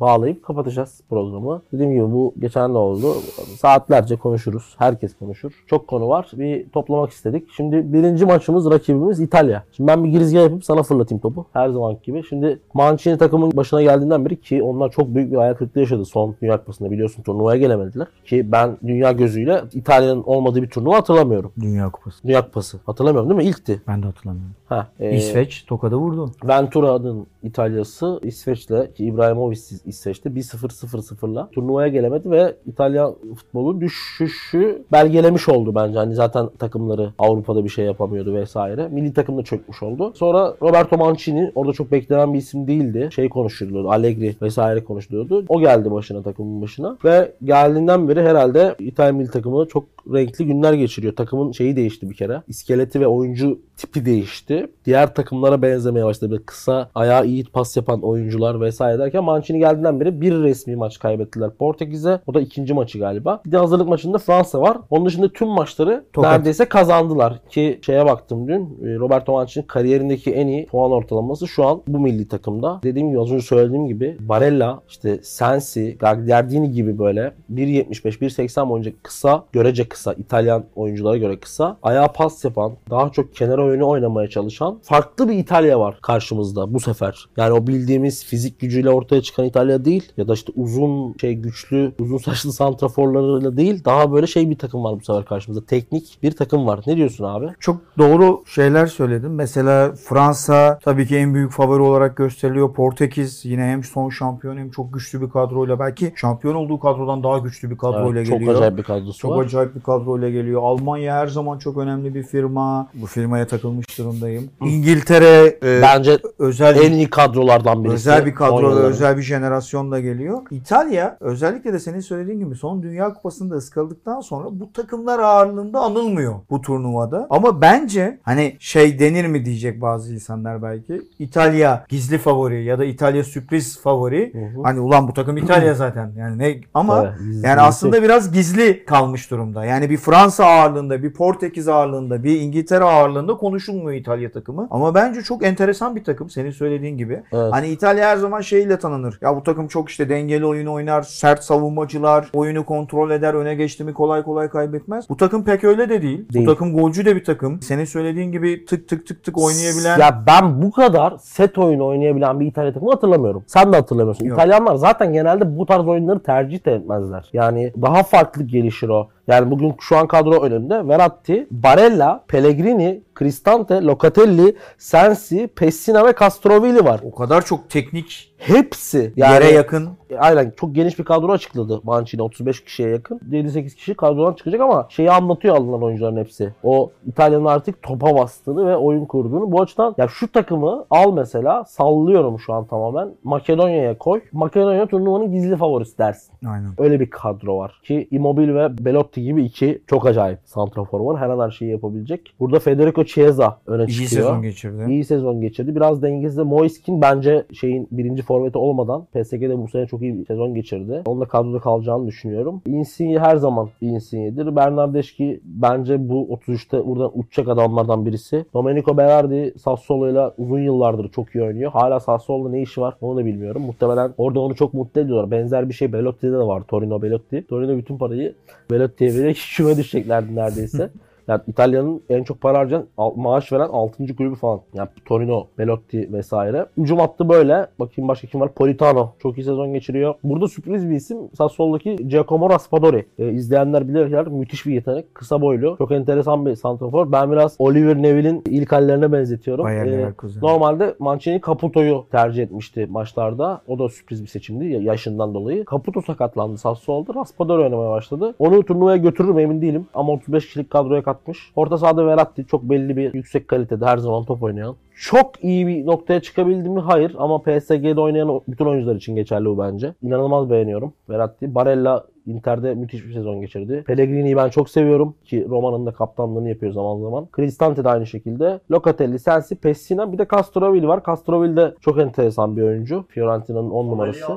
bağlayıp kapatacağız programı. Dediğim gibi bu geçen ne oldu? Saatlerce konuşuruz. Herkes konuşur. Çok konu var. Bir toplamak istedik. Şimdi birinci maçımız, rakibimiz İtalya. Şimdi ben bir girizgah yapıp sana fırlatayım topu. Her zamanki gibi. Şimdi Mancini takımın başına geldiğinden beri, ki onlar çok büyük bir ayak kırıklığı yaşadı son Dünya Kupası'nda, biliyorsun turnuvaya gelemediler. Ki ben dünya gözüyle İtalya'nın olmadığı bir turnuva hatırlamıyorum. Dünya Kupası. Dünya Kupası. Hatırlamıyorum değil mi? İlkti. Ben de hatırlamıyorum. Ha, e, İsveç Toka'da vurdu. Ventura'nın İtalya'sı İsveç'le, ki İbrahim Movic İsveç'te bir sıfır sıfır sıfırla turnuvaya gelemedi ve İtalya futbolu düşüşü belgelemiş oldu bence. Hani zaten takımları Avrupa'da bir şey yapamıyordu vesaire. Milli takım da çökmüş oldu. Sonra Roberto Mancini, orada çok beklenen bir isim değildi. Şey konuşuluyordu, Allegri vesaire konuşuluyordu. O geldi başına, takımın başına ve geldiğinden beri herhalde İtalya milli takımı çok renkli günler geçiriyor. Takımın şeyi değişti bir kere. İskeleti ve oyuncu tipi değişti. Diğer takımlara benzemeye başladı. Böyle kısa, ayağı iyi pas yapan oyuncular vesaire derken Mancini geldiğinden beri bir resmi maç kaybettiler Portekiz'e. O da ikinci maçı galiba. Bir de hazırlık maçında Fransa var. Onun dışında tüm maçları Tokat. Neredeyse kazandılar. Ki şeye baktım dün, Roberto Mancini'nin kariyerindeki en iyi puan ortalaması şu an bu milli takımda. Dediğim gibi, az önce söylediğim gibi Barella, işte Sensi, Gagliardini gibi böyle bir yetmiş beş bir seksen boyunca kısa, görece kısa, İtalyan oyunculara göre kısa, ayağa pas yapan, daha çok kenar oyunu oynamaya çalışan farklı bir İtalya var karşımızda bu sefer. Yani o bildiğimiz fizik gücüyle ortaya çıkan İtalya değil ya da işte uzun şey güçlü, uzun saçlı santraforlarıyla değil, daha böyle şey bir takım var bu sefer karşımızda. Teknik bir takım var. Ne diyorsun abi? Çok doğru şeyler söyledin. Mesela Fransa tabii ki en büyük favori olarak gösteriliyor. Portekiz yine hem son şampiyon hem çok güçlü bir kadroyla, belki şampiyon olduğu kadrodan daha güçlü bir kadroyla, evet, geliyor. Çok acayip bir kadrosu çok var. Çok acayip bir kadroyla geliyor. Almanya her zaman çok önemli bir firma. Bu firmaya takılmış durumdayım. İngiltere e, bence özel en iyi kadrolardan birisi. Özel bir kadro ve özel bir jenerasyonla geliyor. İtalya özellikle de senin söylediğin gibi son Dünya Kupası'nda ıskaladıktan sonra bu takımlar ağırlığında anılmıyor bu turnuvada. Ama bence hani şey denir mi diyecek bazı insanlar belki. İtalya gizli favori ya da İtalya sürpriz favori. Uh-huh. Hani ulan bu takım İtalya zaten. Yani ne ama evet, gizli, yani aslında biraz gizli kalmış durumda. Yani bir Fransa ağırlığında, bir Portekiz ağırlığında, bir İngiltere ağırlığında konuşulmuyor İtalya takımı. Ama bence çok enteresan bir takım senin söylediğin gibi. Evet. Hani İtalya her zaman şeyle tanınır. Ya bu takım çok işte dengeli oyun oynar, sert savunmacılar, oyunu kontrol eder, öne geçti mi kolay kolay kaybetmez. Bu takım pek öyle de değil. değil. Bu takım golcü de bir takım. Senin söylediğin gibi tık tık tık tık oynayabilen. Ya ben bu kadar set oyunu oynayabilen bir İtalya takımı hatırlamıyorum. Sen de hatırlamıyorsun. Yok. İtalyanlar zaten genelde bu tarz oyunları tercih etmezler. Yani daha farklı gelişir o. Yani bugün şu an kadro önünde Verratti, Barella, Pellegrini, Cristante, Locatelli, Sensi, Pessina ve Castrovilli var. O kadar çok teknik. Hepsi. Yani, yere yakın. Aynen. Çok geniş bir kadro açıkladı Mancini. otuz beş kişiye yakın. yedi sekiz kişi kadrodan çıkacak ama şeyi anlatıyor alınan oyuncuların hepsi. O İtalya'nın artık topa bastığını ve oyun kurduğunu. Bu açıdan ya şu takımı al mesela, sallıyorum şu an tamamen. Makedonya'ya koy. Makedonya turnuvanın gizli favorisi dersin. Aynen. Öyle bir kadro var. Ki Immobile ve Belotti gibi iki çok acayip santrafor var. Her an her şeyi yapabilecek. Burada Federico Chiesa öne çıkıyor. İyi sezon geçirdi. İyi sezon geçirdi. Biraz dengesizde Moiskin bence şeyin birinci forveti olmadan P S G'de bu sene çok iyi bir sezon geçirdi. Onunla kadroda kalacağını düşünüyorum. Insigne her zaman Insigne'dir. Bernardeschi bence bu otuz üçte buradan uçacak adamlardan birisi. Domenico Berardi Sassuolo'yla uzun yıllardır çok iyi oynuyor. Hala Sassuolo'da ne işi var onu da bilmiyorum. Muhtemelen orada onu çok mutlu ediyorlar. Benzer bir şey Belotti'de de var. Torino Belotti. Torino bütün parayı Belotti'ye vererek küme düşeceklerdi neredeyse. Yani İtalya'nın en çok para harcayan, maaş veren altıncı kulübü falan. Yani Torino, Belotti vesaire. Hücum hattı böyle. Bakayım başka kim var? Politano. Çok iyi sezon geçiriyor. Burada sürpriz bir isim. Sassuolo'daki Giacomo Raspadori. Ee, izleyenler bilirler. Müthiş bir yetenek. Kısa boylu. Çok enteresan bir santrafor. Ben biraz Oliver Neville'in ilk hallerine benzetiyorum. Ee, normalde Mancini Caputo'yu tercih etmişti maçlarda. O da sürpriz bir seçimdi yaşından dolayı. Caputo sakatlandı Sassuolo'da. Raspadori oynamaya başladı. Onu turnuvaya götürür mü emin değilim. Ama otuz beş kişilik kadroya sakatmış. Orta sahada Verratti çok belli bir yüksek kalitede her zaman top oynayan. Çok iyi bir noktaya çıkabildi mi? Hayır. Ama P S G'de oynayan bütün oyuncular için geçerli bu bence. İnanılmaz beğeniyorum Verratti. Barella Inter'de müthiş bir sezon geçirdi. Pellegrini'yi ben çok seviyorum ki Roma'nın da kaptanlığını yapıyor zaman zaman. Cristante de aynı şekilde. Locatelli, Sensi, Pessina, bir de Castrovilli var. Castrovilli de çok enteresan bir oyuncu. Fiorentina'nın on numarası.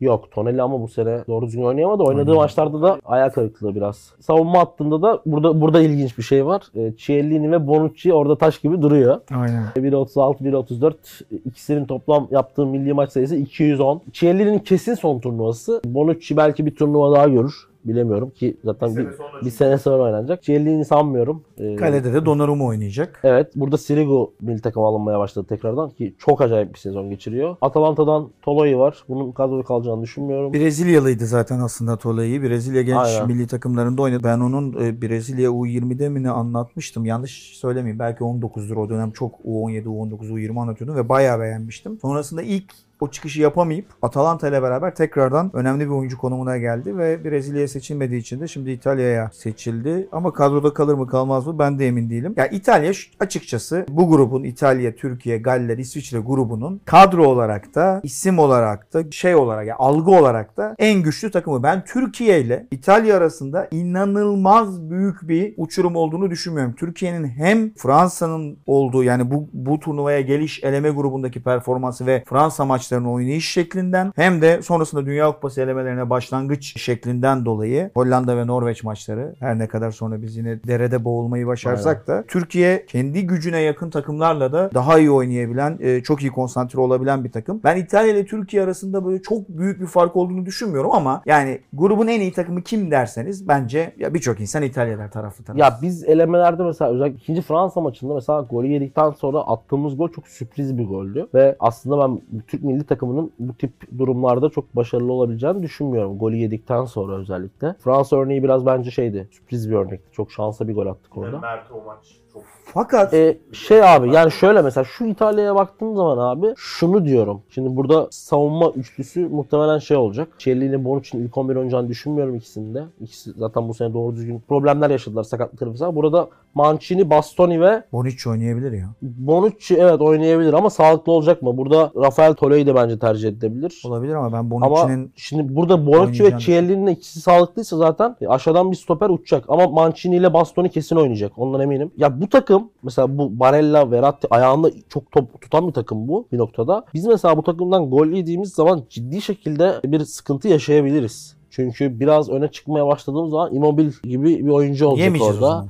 Yok, Tonelli ama bu sene doğru düzgün oynayamadı. Oynadığı maçlarda da ayak kırıklığı biraz. Savunma hattında da burada burada ilginç bir şey var. E, Chiellini ve Bonucci orada taş gibi duruyor. Aynen. bir otuz altı, bir otuz dört. İkisinin toplam yaptığı milli maç sayısı iki yüz on. Chiellini'nin kesin son turnuvası. Bonucci belki bir turnuva daha görür. Bilemiyorum ki zaten bir, bir, sene, bir sene sonra oynanacak. Cielli'ni sanmıyorum. Ee, Kalede de Donnarumma oynayacak. Evet. Burada Sirigu milli takıma alınmaya başladı tekrardan ki çok acayip bir sezon geçiriyor. Atalanta'dan Toloi var. Bunun kadroda kalacağını düşünmüyorum. Brezilyalıydı zaten aslında Toloi. Brezilya genç Aynen. milli takımlarında oynadı. Ben onun Brezilya U yirmide mi ne anlatmıştım. Yanlış söylemeyeyim. Belki on dokuzdur o dönem. Çok U on yedi, U on dokuz, U yirmi anlatıyordum ve bayağı beğenmiştim. Sonrasında ilk o çıkışı yapamayıp Atalanta ile beraber tekrardan önemli bir oyuncu konumuna geldi ve Brezilya'ya seçilmediği için de şimdi İtalya'ya seçildi. Ama kadroda kalır mı kalmaz mı ben de emin değilim. Ya İtalya açıkçası bu grubun, İtalya, Türkiye, Galler, İsviçre grubunun kadro olarak da, isim olarak da, şey olarak ya yani algı olarak da en güçlü takımı. Ben Türkiye ile İtalya arasında inanılmaz büyük bir uçurum olduğunu düşünmüyorum. Türkiye'nin hem Fransa'nın olduğu yani bu bu turnuvaya geliş eleme grubundaki performansı ve Fransa maçları oynayış şeklinden hem de sonrasında Dünya Kupası elemelerine başlangıç şeklinden dolayı Hollanda ve Norveç maçları her ne kadar sonra biz yine derede boğulmayı başarsak Aynen. da Türkiye kendi gücüne yakın takımlarla da daha iyi oynayabilen, çok iyi konsantre olabilen bir takım. Ben İtalya ile Türkiye arasında böyle çok büyük bir fark olduğunu düşünmüyorum ama yani grubun en iyi takımı kim derseniz bence ya birçok insan İtalya'da taraflı taraflı. Ya biz elemelerde mesela özellikle ikinci Fransa maçında mesela golü yedikten sonra attığımız gol çok sürpriz bir goldü ve aslında ben Türk milli takımının bu tip durumlarda çok başarılı olabileceğini düşünmüyorum. Golü yedikten sonra özellikle. Fransa örneği biraz bence şeydi. Sürpriz bir örnekti. Çok şansa bir gol attık orada. Mert o maç çok... Fakat e, şey abi yani şöyle mesela şu İtalya'ya baktığım zaman abi şunu diyorum. Şimdi burada savunma üçlüsü muhtemelen şey olacak. Şelli'nin Bonucci'nin ilk on bir oynayacağını düşünmüyorum ikisinde. İkisi zaten bu sene doğru düzgün problemler yaşadılar sakatlıkları falan. Burada Mancini, Bastoni ve Bonucci oynayabilir ya. Bonucci evet oynayabilir ama sağlıklı olacak mı? Burada Rafael Toloi de bence tercih edilebilir. Olabilir ama ben Bonucci'nin ama şimdi burada Bonucci ve Chiellini'nin ikisi sağlıklıysa zaten aşağıdan bir stoper uçacak ama Mancini ile Bastoni kesin oynayacak. Ondan eminim. Ya bu takım mesela bu Barella, Verratti ayağında çok top tutan bir takım bu bir noktada. Biz mesela bu takımdan gol yediğimiz zaman ciddi şekilde bir sıkıntı yaşayabiliriz. Çünkü biraz öne çıkmaya başladığımız zaman Immobile gibi bir oyuncu olacak Yemeyeceğiz orada. Onu.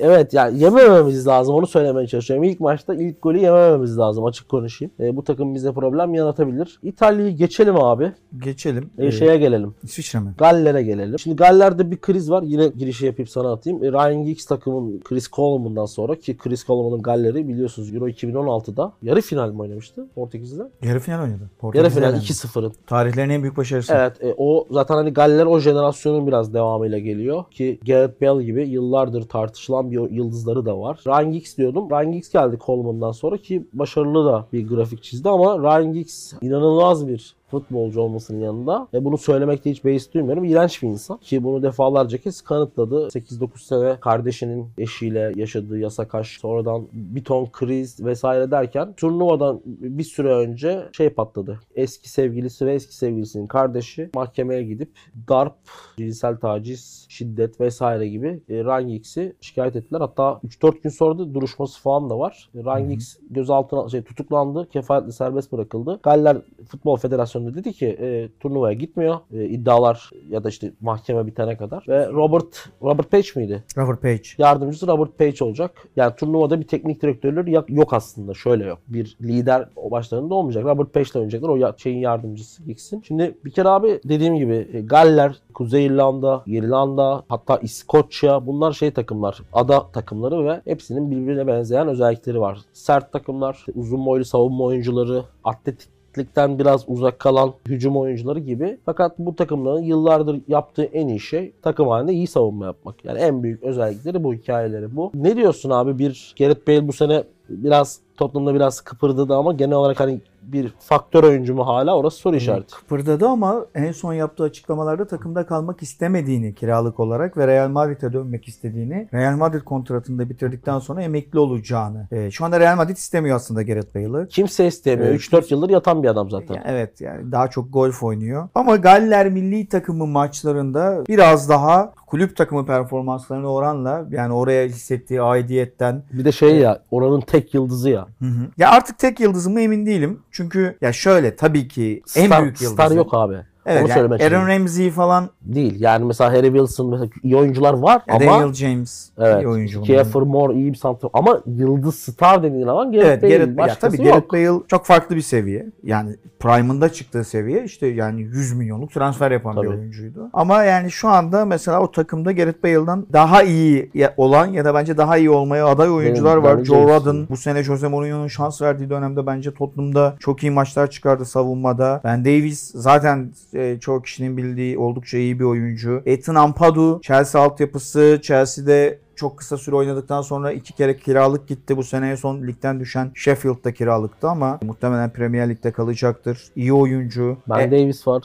Evet yani yemememiz lazım onu söylemeye çalışıyorum. İlk maçta ilk golü yemememiz lazım açık konuşayım. E, bu takım bize problem yaratabilir. İtalya'yı geçelim abi. Geçelim. E, şeye evet. gelelim. İsviçre mi? Galler'e gelelim. Şimdi Galler'de bir kriz var. Yine girişi yapıp sana atayım. E, Ryan Giggs takımın Chris Coleman'dan sonra ki Chris Coleman'ın Galler'i biliyorsunuz Euro iki bin on altıda yarı final mi oynamıştı Portekiz'de? Yarı final oynadı. Portekiz'de yarı final iki sıfırın. Tarihlerin en büyük başarısı. Evet e, o zaten hani Galler o jenerasyonun biraz devamıyla geliyor ki Gareth Bale gibi yıllardır tartışılıyor. Bir yıldızları da var. Ryan Giggs diyordum. Ryan Giggs geldi Coleman'dan sonra ki başarılı da bir grafik çizdi ama Ryan Giggs inanılmaz bir futbolcu olmasının yanında ve bunu söylemekte hiç beis duymuyorum. İğrenç bir insan ki bunu defalarca kez kanıtladı. sekiz dokuz sene kardeşinin eşiyle yaşadığı yasak aşk, sonradan bir ton kriz vesaire derken turnuvadan bir süre önce şey patladı. Eski sevgilisi ve eski sevgilisinin kardeşi mahkemeye gidip darp, cinsel taciz, şiddet vesaire gibi e, Ryan Gigs'i şikayet ettiler. Hatta üç dört gün sonra da duruşması falan da var. Ryan Giggs gözaltına şey, tutuklandı. Kefaletle serbest bırakıldı. Galler Futbol Federasyonu dedi ki e, turnuvaya gitmiyor e, iddialar ya da işte mahkeme bitene kadar ve Robert Robert Page miydi? Robert Page. Yardımcısı Robert Page olacak. Yani turnuvada bir teknik direktörleri yok aslında. Şöyle yok. Bir lider o başlarında olmayacak. Robert Page ile oynayacaklar. O ya, şeyin yardımcısı X'in. Şimdi bir kere abi dediğim gibi e, Galler, Kuzey İrlanda, İrlanda hatta İskoçya bunlar şey takımlar. Ada takımları ve hepsinin birbirine benzeyen özellikleri var. Sert takımlar, uzun boylu savunma oyuncuları, atletik biraz uzak kalan hücum oyuncuları gibi. Fakat bu takımların yıllardır yaptığı en iyi şey takım halinde iyi savunma yapmak. Yani en büyük özellikleri bu, hikayeleri bu. Ne diyorsun abi? Bir Gareth Bale bu sene biraz Tottenham'da biraz kıpırdadı ama genel olarak hani bir faktör oyuncu mu hala, orası soru yani işareti. Kıpırdadı ama en son yaptığı açıklamalarda takımda kalmak istemediğini kiralık olarak ve Real Madrid'e dönmek istediğini, Real Madrid kontratını da bitirdikten sonra emekli olacağını. E, şu anda Real Madrid istemiyor aslında Gareth Bale'ı. Kimse istemiyor. Evet. üç dört yıldır yatan bir adam zaten. Yani, evet yani daha çok golf oynuyor. Ama Galler milli takımı maçlarında biraz daha kulüp takımı performanslarına oranla, yani oraya hissettiği aidiyetten. Bir de şey ya, oranın tek yıldızı ya. Hı hı. Ya artık tek yıldızı mı emin değilim. Çünkü ya şöyle tabii ki en star, büyük yıldızı. Star yok abi. Evet, yani Aaron Ramsey falan değil. Yani mesela Harry Wilson mesela iyi oyuncular var ya ama Daniel James evet, iyi oyuncu. Kiefer Moore iyi bir santrafor ama yıldız star dediğin zaman Gareth evet, Bale Gareth, başkası tabii yok. Gareth Bale çok farklı bir seviye. Yani prime'ında çıktığı seviye işte yani yüz milyonluk transfer yapan tabii bir oyuncuydu. Ama yani şu anda mesela o takımda Gareth Bale'dan daha iyi olan ya da bence daha iyi olmaya aday oyuncular evet, var. Joe Rodon bu sene Jose Mourinho'nun şans verdiği dönemde bence Tottenham'da çok iyi maçlar çıkardı savunmada. Ben Davies zaten çoğu kişinin bildiği oldukça iyi bir oyuncu. Ethan Ampadu, Chelsea altyapısı, Chelsea'de çok kısa süre oynadıktan sonra iki kere kiralık gitti. Bu sene en son ligden düşen Sheffield'da kiralıktı ama muhtemelen Premier Lig'de kalacaktır. İyi oyuncu. Ben e- Davies var.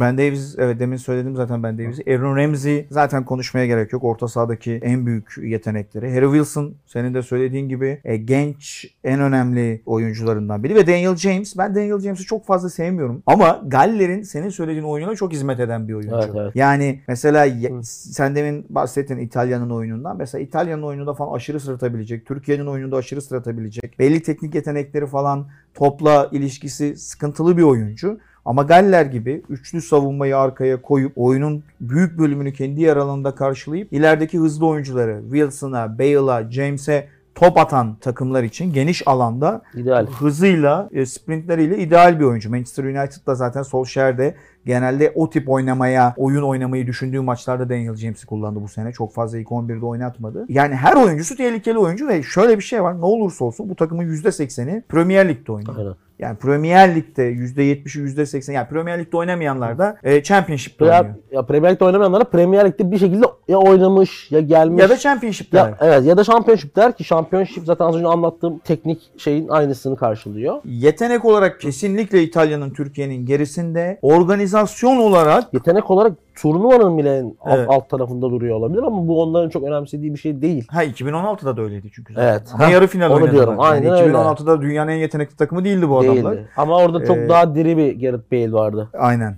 Ben Davies, evet demin söyledim zaten Ben Davies'i. Aaron Ramsey zaten konuşmaya gerek yok. Orta sahadaki en büyük yetenekleri. Harry Wilson senin de söylediğin gibi e, genç en önemli oyuncularından biri. Ve Daniel James. Ben Daniel James'i çok fazla sevmiyorum. Ama Galler'in senin söylediğin oyununa çok hizmet eden bir oyuncu. Evet, evet. Yani mesela Hı. sen demin bahsettin İtalya'nın oyunundan. Mesela İtalya'nın oyununda falan aşırı sıratabilecek. Türkiye'nin oyununda aşırı sıratabilecek. Belli teknik yetenekleri falan, topla ilişkisi sıkıntılı bir oyuncu. Ama Galler gibi üçlü savunmayı arkaya koyup oyunun büyük bölümünü kendi yer alanında karşılayıp ilerideki hızlı oyuncuları Wilson'a, Bale'a, James'e top atan takımlar için geniş alanda ideal. Hızıyla, sprintleriyle ideal bir oyuncu. Manchester United'da zaten Solskjaer'de genelde o tip oynamaya, oyun oynamayı düşündüğü maçlarda Daniel James'i kullandı bu sene. Çok fazla ilk on birde oynatmadı. Yani her oyuncusu tehlikeli oyuncu ve şöyle bir şey var. Ne olursa olsun bu takımın yüzde sekseni Premier Lig'de oynuyor. Aynen. Yani Premier Lig'de yüzde yetmişi, yüzde seksen yani Premier Lig'de oynamayanlar da e, Championship'te ya, oynuyor. Ya Premier Lig'de oynamayanlar Premier Lig'de bir şekilde ya oynamış ya gelmiş. Ya da Championship'te. Ya, evet ya da Championship'te ki Championship zaten az önce anlattığım teknik şeyin aynısını karşılıyor. Yetenek olarak kesinlikle İtalya'nın, Türkiye'nin gerisinde. Organizasyon olarak. Yetenek olarak turnuvanın bile evet. alt, alt tarafında duruyor olabilir ama bu onların çok önemsediği bir şey değil. Ha iki bin on altıda da öyleydi çünkü. Zaten. Evet. Ama ha, yarı final oynadılar. Yani iki bin on altıda öyle. Dünyanın en yetenekli takımı değildi bu adam. Değildi. Ama orada çok ee, daha diri bir Gareth Bale vardı. Aynen.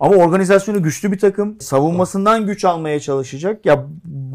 Ama organizasyonu güçlü bir takım. Savunmasından güç almaya çalışacak. Ya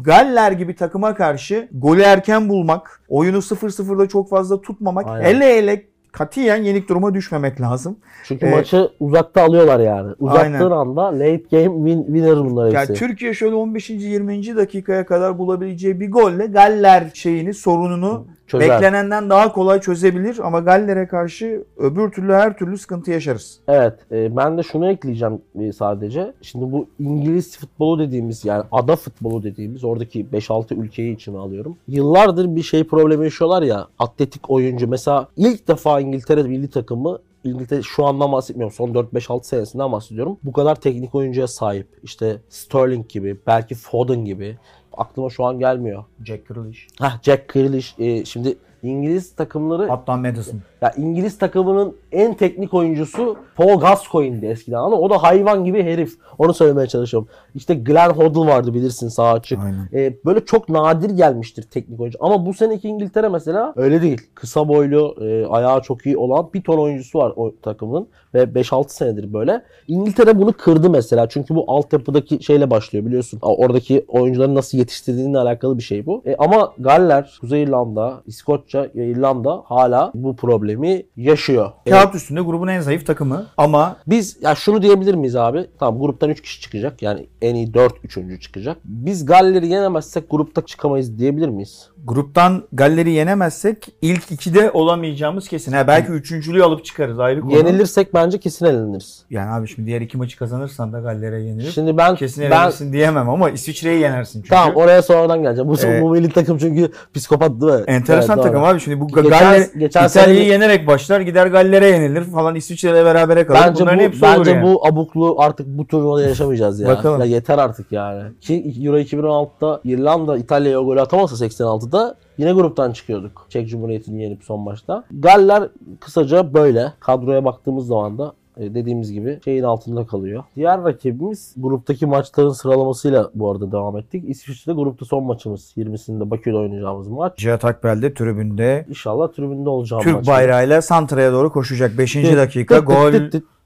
Galler gibi takıma karşı golü erken bulmak, oyunu sıfır sıfırda çok fazla tutmamak, aynen. ele ele katiyen yenik duruma düşmemek lazım. Çünkü ee, maçı uzakta alıyorlar yani. Uzaktığın anda late game win, winner bunlar hepsi. Yani Türkiye şöyle on beşinci yirminci dakikaya kadar bulabileceği bir golle Galler şeyini, sorununu çözer. Beklenenden daha kolay çözebilir ama Galler'e karşı öbür türlü her türlü sıkıntı yaşarız. Evet. E, ben de şunu ekleyeceğim sadece. Şimdi bu İngiliz futbolu dediğimiz yani ada futbolu dediğimiz oradaki beş altı ülkeyi içine alıyorum. Yıllardır bir şey problemi yaşıyorlar ya atletik oyuncu. Mesela ilk defa İngiltere milli takımı İngiltere şu andan bahsetmiyorum. Son dört beş altı senesinden bahsediyorum. Bu kadar teknik oyuncuya sahip. İşte Sterling gibi, belki Foden gibi. Aklıma şu an gelmiyor. Jack Grealish. Hah Jack Grealish. Ee, şimdi İngiliz takımları... Hatta Madison. Ya İngiliz takımının en teknik oyuncusu Paul Gascoigne'di eskiden ama o da hayvan gibi herif. Onu söylemeye çalışıyorum. İşte Glenn Hoddle vardı bilirsin sağ açık. Ee, böyle çok nadir gelmiştir teknik oyuncu. Ama bu seneki İngiltere mesela öyle değil. Kısa boylu, e, ayağı çok iyi olan bir ton oyuncusu var o takımın. Ve beş altı senedir böyle. İngiltere bunu kırdı mesela. Çünkü bu altyapıdaki şeyle başlıyor biliyorsun. Oradaki oyuncuları nasıl yetiştirdiğinle alakalı bir şey bu. E, ama Galler, Kuzey İrlanda, İskoçya, İrlanda hala bu problemi yaşıyor. Kağıt evet. üstünde grubun en zayıf takımı ama biz ya şunu diyebilir miyiz abi? Tamam gruptan üç kişi çıkacak. Yani en iyi dört üçüncü çıkacak. Biz Galler'i yenemezsek grupta çıkamayız diyebilir miyiz? Gruptan Galler'i yenemezsek ilk ikide olamayacağımız kesin. Ha belki üçüncülüğü alıp çıkarız ayrı konu. Yenilirsek bence kesin eleniriz. Yani abi şimdi diğer iki maçı kazanırsan da Galler'e yenilir. Şimdi ben kesin elenirsin ben, diyemem ama İsviçre'yi yenersin çünkü. Tamam oraya sonradan geleceğim. Bu, ee, bu milli takım çünkü psikopat değil mi? Enteresan evet, takım abi şimdi bu geçen, Galler geçen İtalya'yı sene... yenerek başlar, gider Galler'e yenilir falan, İsviçre'yle berabere kalır. Bence bunların bu, hepsi bence olur yani. Bu abuklu artık bu turnuvada yaşamayacağız ya. Bakalım. Ya yeter artık yani. Ki Euro iki bin on altıda İrlanda İtalya'ya gol atamasa seksen altıda yine gruptan çıkıyorduk. Çek Cumhuriyeti'ni yenip son maçta. Galler kısaca böyle. Kadroya baktığımız zaman da dediğimiz gibi şeyin altında kalıyor. Diğer rakibimiz gruptaki maçların sıralamasıyla bu arada devam ettik. İsviçre'de grupta son maçımız. yirmisinde Bakü'de oynayacağımız maç. Cihat Akbel'de tribünde. İnşallah tribünde olacağım Türk maç. Türk bayrağıyla santraya doğru koşacak. beşinci dakika gol.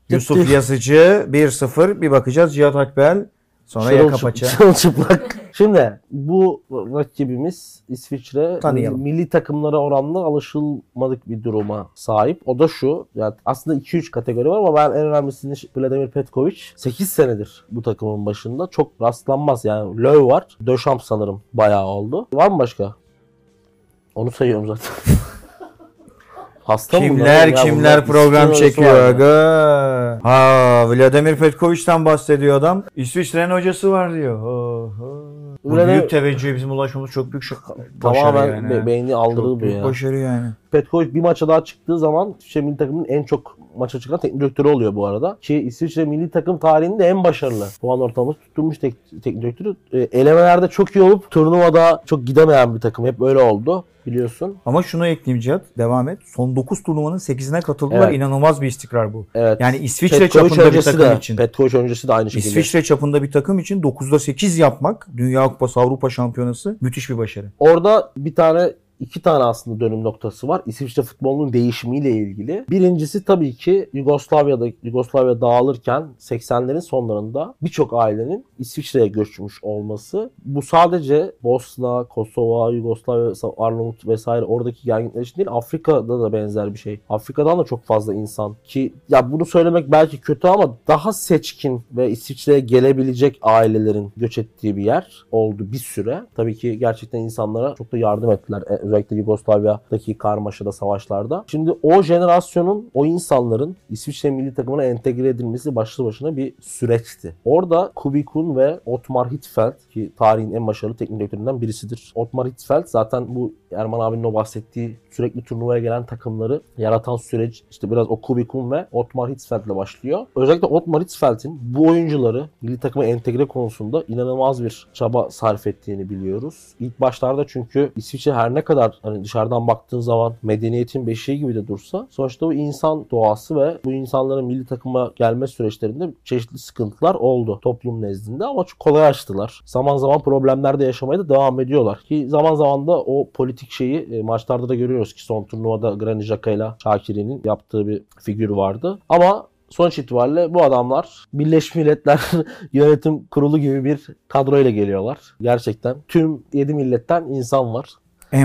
Yusuf Yazıcı bir sıfır. Bir bakacağız Cihat Akbel. Sonra yaka paça. Çıplak. Şimdi bu rakibimiz İsviçre. Tanıyalım. Milli takımlara oranla alışılmadık bir duruma sahip. O da şu. Yani aslında iki üç kategori var ama ben en önemlisini Vladimir Petković sekiz senedir bu takımın başında. Çok rastlanmaz yani. Löw var. Döşamp sanırım bayağı oldu. Var mı başka? Onu sayıyorum zaten. Hasta kimler kimler program çekiyor. Ha, Vladimir Petković'ten bahsediyor adam. İsviçre'nin hocası var diyor. Oho. Bu Vladimir... büyük teveccühe bizim ulaşmamız çok büyük şaka. Tamamen yani. be beyni aldırdı bu ya. Başarı yani. Petković bir maça daha çıktığı zaman İsviçre milli takımının en çok maça çıkan teknik direktörü oluyor bu arada. Ki İsviçre milli takım tarihinde en başarılı puan ortalaması tutturmuş tek, teknik direktörü. E, elemelerde çok iyi olup turnuvada çok gidemeyen bir takım. Hep öyle oldu biliyorsun. Ama şunu ekleyeyim Cihat. Devam et. Son dokuz turnuvanın sekizine katıldılar. Evet. İnanılmaz bir istikrar bu. Evet. Yani İsviçre Petković çapında bir takım de, için. Petković öncesi de aynı şekilde. İsviçre çapında bir takım için dokuzda sekiz yapmak, Dünya Kupası, Avrupa Şampiyonası müthiş bir başarı. Orada bir tane İki tane aslında dönüm noktası var İsviçre futbolunun değişimiyle ilgili. Birincisi tabii ki Yugoslavya'da Yugoslavya dağılırken seksenlerin sonlarında birçok ailenin İsviçre'ye göçmüş olması. Bu sadece Bosna, Kosova, Yugoslavya, Arnavut vesaire oradaki gelginler için değil, Afrika'da da benzer bir şey. Afrika'dan da çok fazla insan ki ya bunu söylemek belki kötü ama daha seçkin ve İsviçre'ye gelebilecek ailelerin göç ettiği bir yer oldu bir süre. Tabii ki gerçekten insanlara çok da yardım ettiler. Özellikle Yugoslavya'daki karmaşada, savaşlarda. Şimdi o jenerasyonun, o insanların İsviçre milli takımına entegre edilmesi başlı başına bir süreçti. Orada Kubikun ve Otmar Hitzfeld ki tarihin en başarılı teknik direktörlerinden birisidir. Otmar Hitzfeld zaten bu Erman abinin o bahsettiği sürekli turnuvaya gelen takımları yaratan süreç işte biraz o Kubikun ve Otmar Hitzfeld ile başlıyor. Özellikle Otmar Hitzfeld'in bu oyuncuları milli takıma entegre konusunda inanılmaz bir çaba sarf ettiğini biliyoruz. İlk başlarda çünkü İsviçre her ne kadar hani dışarıdan baktığın zaman medeniyetin beşiği gibi de dursa sonuçta bu insan doğası ve bu insanların milli takıma gelme süreçlerinde çeşitli sıkıntılar oldu toplum nezdinde ama çok kolay açtılar. Zaman zaman problemlerde yaşamaya da devam ediyorlar ki zaman zaman da o politik şeyi e, maçlarda da görüyoruz ki son turnuvada Granit Xhaka ile Şakiri'nin yaptığı bir figür vardı ama sonuç itibariyle bu adamlar Birleşmiş Milletler Yönetim Kurulu gibi bir kadroyla geliyorlar. Gerçekten tüm yedi milletten insan var.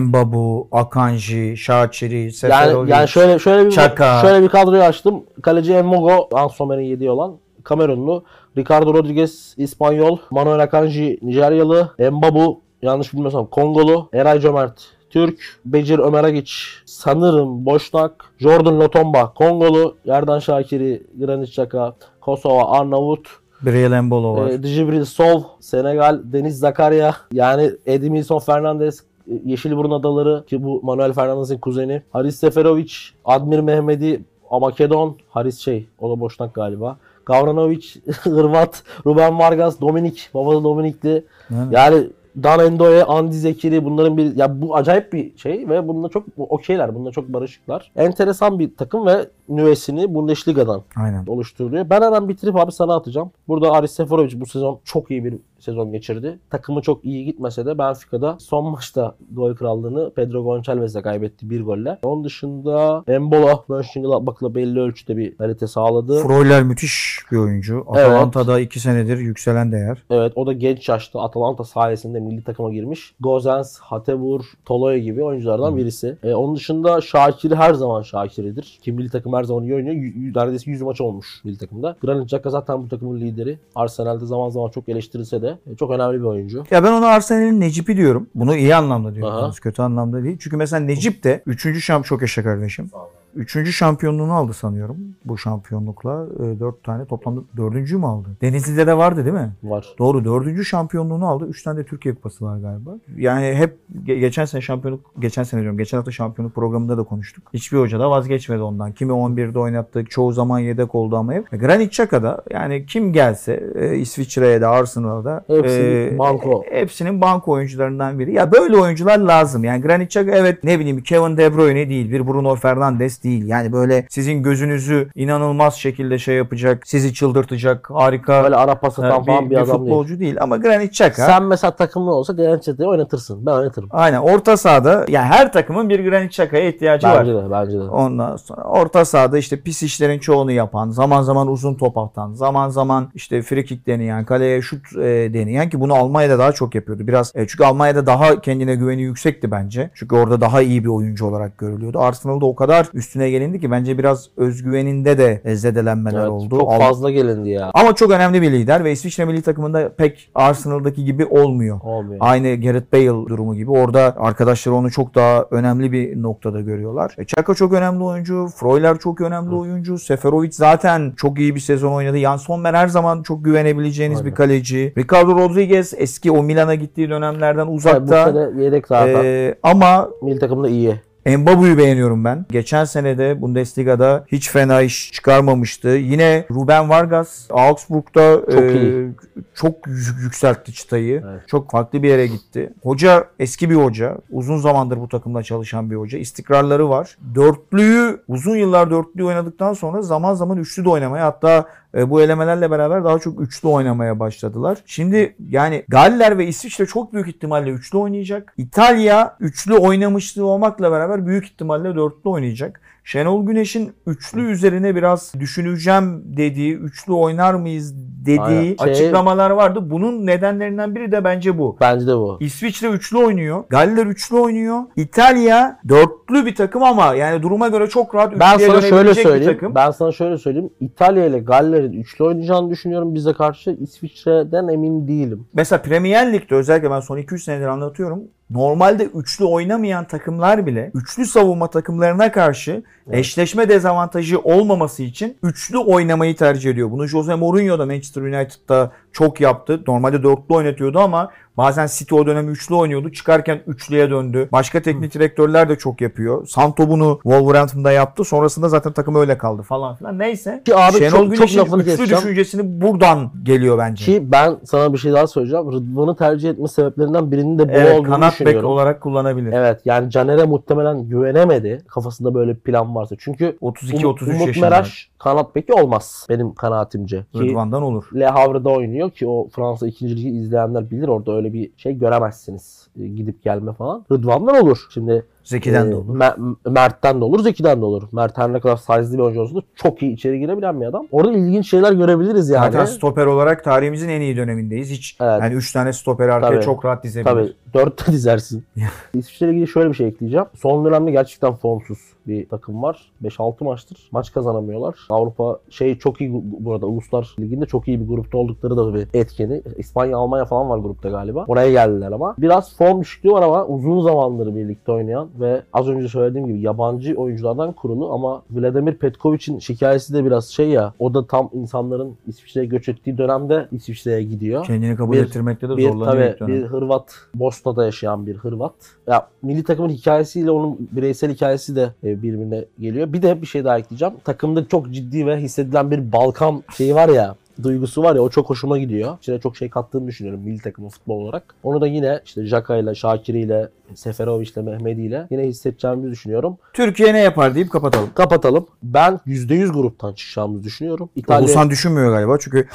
Mbabu, Akanji, Şakiri, Seferović, yani, yani şöyle şöyle bir Xhaka. Şöyle bir kadroyu açtım. Kaleci Mbogo, Ansomer'in yediği olan Kamerunlu, Ricardo Rodriguez İspanyol, Manuel Akanji Nijeryalı, Mbabu yanlış bilmiyorsam Kongolu, Eray Cömert Türk, Becir Ömeragiç sanırım Boşnak, Jordan Lotomba Kongolu, Yerdan Şakiri, Granit Xhaka, Kosova Arnavut, Briel Embolo var. E, Djibril Sol, Senegal, Deniz Zakaria, yani Edmilson Fernandez Yeşilburun Adaları ki bu Manuel Fernandez'in kuzeni. Haris Seferović, Admir Mehmedi, Makedon, Haris şey, o da Boşnak galiba. Gavranović, Hırvat, Ruben Vargas, Dominik, babası Dominikli. Yani, yani Dan Endoye, Andi Zekiri bunların bir ya bu acayip bir şey ve bununla çok okeyler. Bununla çok barışıklar. Enteresan bir takım ve nüvesini Bundesliga'dan aynen oluşturuyor. Ben hemen bitirip abi sana atacağım. Burada Haris Seferović bu sezon çok iyi bir sezon geçirdi. Takımı çok iyi gitmese de Benfica'da son maçta gol krallığını Pedro Goncalves'le kaybetti bir golle. Onun dışında Embolo, Mönchengladbach'la belli ölçüde bir kalite sağladı. Freuler müthiş bir oyuncu. Atalanta'da evet. iki senedir yükselen değer. Evet, o da genç yaşta Atalanta sayesinde milli takıma girmiş. Gozens, Hatebur, Toloy gibi oyunculardan birisi. E, onun dışında Şakiri her zaman Şakiri'dir. Ki milli takım her zaman iyi oynuyor. Y- neredeyse yüz maç olmuş milli takımda. Granit Xhaka zaten bu takımın lideri. Arsenal'de zaman zaman çok eleştirilse de çok önemli bir oyuncu. Ya ben onu Arsenal'in Necip'i diyorum. Bunu iyi anlamda diyorum. Kötü anlamda değil. Çünkü mesela Necip de üçüncü şamp çok yaşa kardeşim. Vallahi. Üçüncü şampiyonluğunu aldı sanıyorum bu şampiyonlukla. E, dört tane toplamda dördüncü mü aldı? Denizli'de de vardı değil mi? Var. Doğru, dördüncü şampiyonluğunu aldı. Üç tane de Türkiye Kupası var galiba. Yani hep geçen sene şampiyonluk, geçen sene diyorum, geçen hafta şampiyonluk programında da konuştuk. Hiçbir hoca da vazgeçmedi ondan. Kimi on birde oynattık, çoğu zaman yedek oldu ama hep. Granit Xhaka'da yani kim gelse e, İsviçre'ye de Arsenal'da hepsinin e, banko. E, hepsinin banko oyuncularından biri. Ya böyle oyuncular lazım. Yani Granit Xhaka evet ne bileyim Kevin De Bruyne değil, bir Bruno Fernandes değil. Yani böyle sizin gözünüzü inanılmaz şekilde şey yapacak, sizi çıldırtacak, harika böyle ara pas atan bir, bir, bir adam futbolcu değil. değil ama Granit Xhaka. Sen mesela takımın olsa Granit Xhaka'yı oynatırsın. Ben oynatırım. Aynen. Orta sahada yani her takımın bir Granit Xhaka'ya ihtiyacı bence var. De, bence de. Ondan sonra orta sahada işte pis işlerin çoğunu yapan, zaman zaman uzun top atan, zaman zaman işte free kick deneyen, kaleye şut e, deneyen ki bunu Almanya'da daha çok yapıyordu. Biraz e, çünkü Almanya'da daha kendine güveni yüksekti bence. Çünkü orada daha iyi bir oyuncu olarak görülüyordu. Arsenal'da o kadar üstüne gelindi ki bence biraz özgüveninde de zedelenmeler evet, oldu. Çok fazla gelindi ya. Ama çok önemli bir lider ve İsviçre milli takımında pek Arsenal'daki gibi olmuyor. Olmuyor. Aynı Gareth Bale durumu gibi. Orada arkadaşları onu çok daha önemli bir noktada görüyorlar. E, Xhaka çok önemli oyuncu. Freuler çok önemli Hı. oyuncu. Seferovic zaten çok iyi bir sezon oynadı. Jan Sommer her zaman çok güvenebileceğiniz Aynen. bir kaleci. Ricardo Rodriguez eski o Milan'a gittiği dönemlerden uzakta. Hayır, bu sene yedek zaten. E, ama milli takımda iyi. Mbabu'yu beğeniyorum ben. Geçen sene de Bundesliga'da hiç fena iş çıkarmamıştı. Yine Ruben Vargas Augsburg'da çok, e, çok yükseltti çıtayı. Evet. Çok farklı bir yere gitti. Hoca eski bir hoca. Uzun zamandır bu takımda çalışan bir hoca. İstikrarları var. Dörtlüyü uzun yıllar dörtlüyü oynadıktan sonra zaman zaman üçlü de oynamaya hatta bu elemelerle beraber daha çok üçlü oynamaya başladılar. Şimdi yani Galler ve İsviçre çok büyük ihtimalle üçlü oynayacak. İtalya üçlü oynamışlığı olmakla beraber büyük ihtimalle dörtlü oynayacak. Şenol Güneş'in üçlü üzerine biraz düşüneceğim dediği, üçlü oynar mıyız dediği şey, açıklamalar vardı. Bunun nedenlerinden biri de bence bu. Bence de bu. İsviçre üçlü oynuyor. Galler üçlü oynuyor. İtalya dörtlü bir takım ama yani duruma göre çok rahat üçlüye dönebilecek bir takım. Ben sana şöyle söyleyeyim. İtalya ile Galler'in üçlü oynayacağını düşünüyorum bize karşı. İsviçre'den emin değilim. Mesela Premier Lig'de özellikle ben son iki üç senedir anlatıyorum. Normalde üçlü oynamayan takımlar bile üçlü savunma takımlarına karşı evet. eşleşme dezavantajı olmaması için üçlü oynamayı tercih ediyor. Bunu Jose Mourinho da Manchester United'da çok yaptı. Normalde dörtlü oynatıyordu ama bazen City o dönemi üçlü oynuyordu. Çıkarken üçlüye döndü. Başka teknik direktörler de çok yapıyor. Santo bunu Wolverhampton'da yaptı. Sonrasında zaten takım öyle kaldı falan filan. Neyse. Ki abi Şenol Güneş'in üçlü düşüncesini buradan geliyor bence. Ki ben sana bir şey daha söyleyeceğim. Rıdvan'ı tercih etme sebeplerinden birinin de bu evet, olduğunu kanat düşünüyorum. Kanat bek olarak kullanabilir. Evet. Yani Caner'e muhtemelen güvenemedi. Kafasında böyle bir plan varsa. Çünkü otuz iki otuz üç yaşında. Umut Meraş kanat beki olmaz. Benim kanaatimce. Rıdvan'dan olur. Le Havre'da oynuyor ki o Fransa ikinci Ligi izleyenler bilir orada öyle bir şey göremezsiniz. Gidip gelme falan. Rıdvan'dan olur. Şimdi Zeki'den e, de olur. M- Mert'ten de olur. Zeki'den de olur. Mert her ne kadar size'li bir oyuncu olsa da çok iyi içeri girebilen bir adam. Orada ilginç şeyler görebiliriz yani. Zaten stoper olarak tarihimizin en iyi dönemindeyiz. Hiç evet. yani üç tane stoperi arkaya tabii, çok rahat dizebilir. Tabii. dört de dizersin. İsviçre'yle ilgili şöyle bir şey ekleyeceğim. Son dönemde gerçekten formsuz bir takım var. beş altı maçtır. Maç kazanamıyorlar. Avrupa şey çok iyi bu arada. Uluslar Ligi'nde çok iyi bir grupta oldukları da bir etkeni. İspanya, Almanya falan var grupta galiba. Oraya geldiler ama. Biraz form düşüklüğü var ama uzun zamandır birlikte oynayan ve az önce söylediğim gibi yabancı oyunculardan kurulu ama Vladimir Petković'in şikayesi de biraz şey ya. O da tam insanların İsviçre'ye göç ettiği dönemde İsviçre'ye gidiyor. Kendini kabul bir, ettirmekte de zorlanıyor. Bir, tabii, bir Hırvat, Bosna'da yaşayan bir Hırvat. Ya milli takımın hikayesiyle onun bireysel hikayesi de birbirine geliyor. Bir de bir şey daha ekleyeceğim. Takımda çok ciddi ve hissedilen bir Balkan şeyi var ya. Duygusu var ya o çok hoşuma gidiyor. İçine çok şey kattığını düşünüyorum milli takımın futbol olarak. Onu da yine işte Xhaka ile, Şakiri ile, Seferovic ile, Mehmedi ile yine hissedeceğimizi düşünüyorum. Türkiye ne yapar deyip kapatalım. Kapatalım. Ben yüzde yüz gruptan çıkacağımızı düşünüyorum. İtalya... Oğuzhan düşünmüyor galiba çünkü...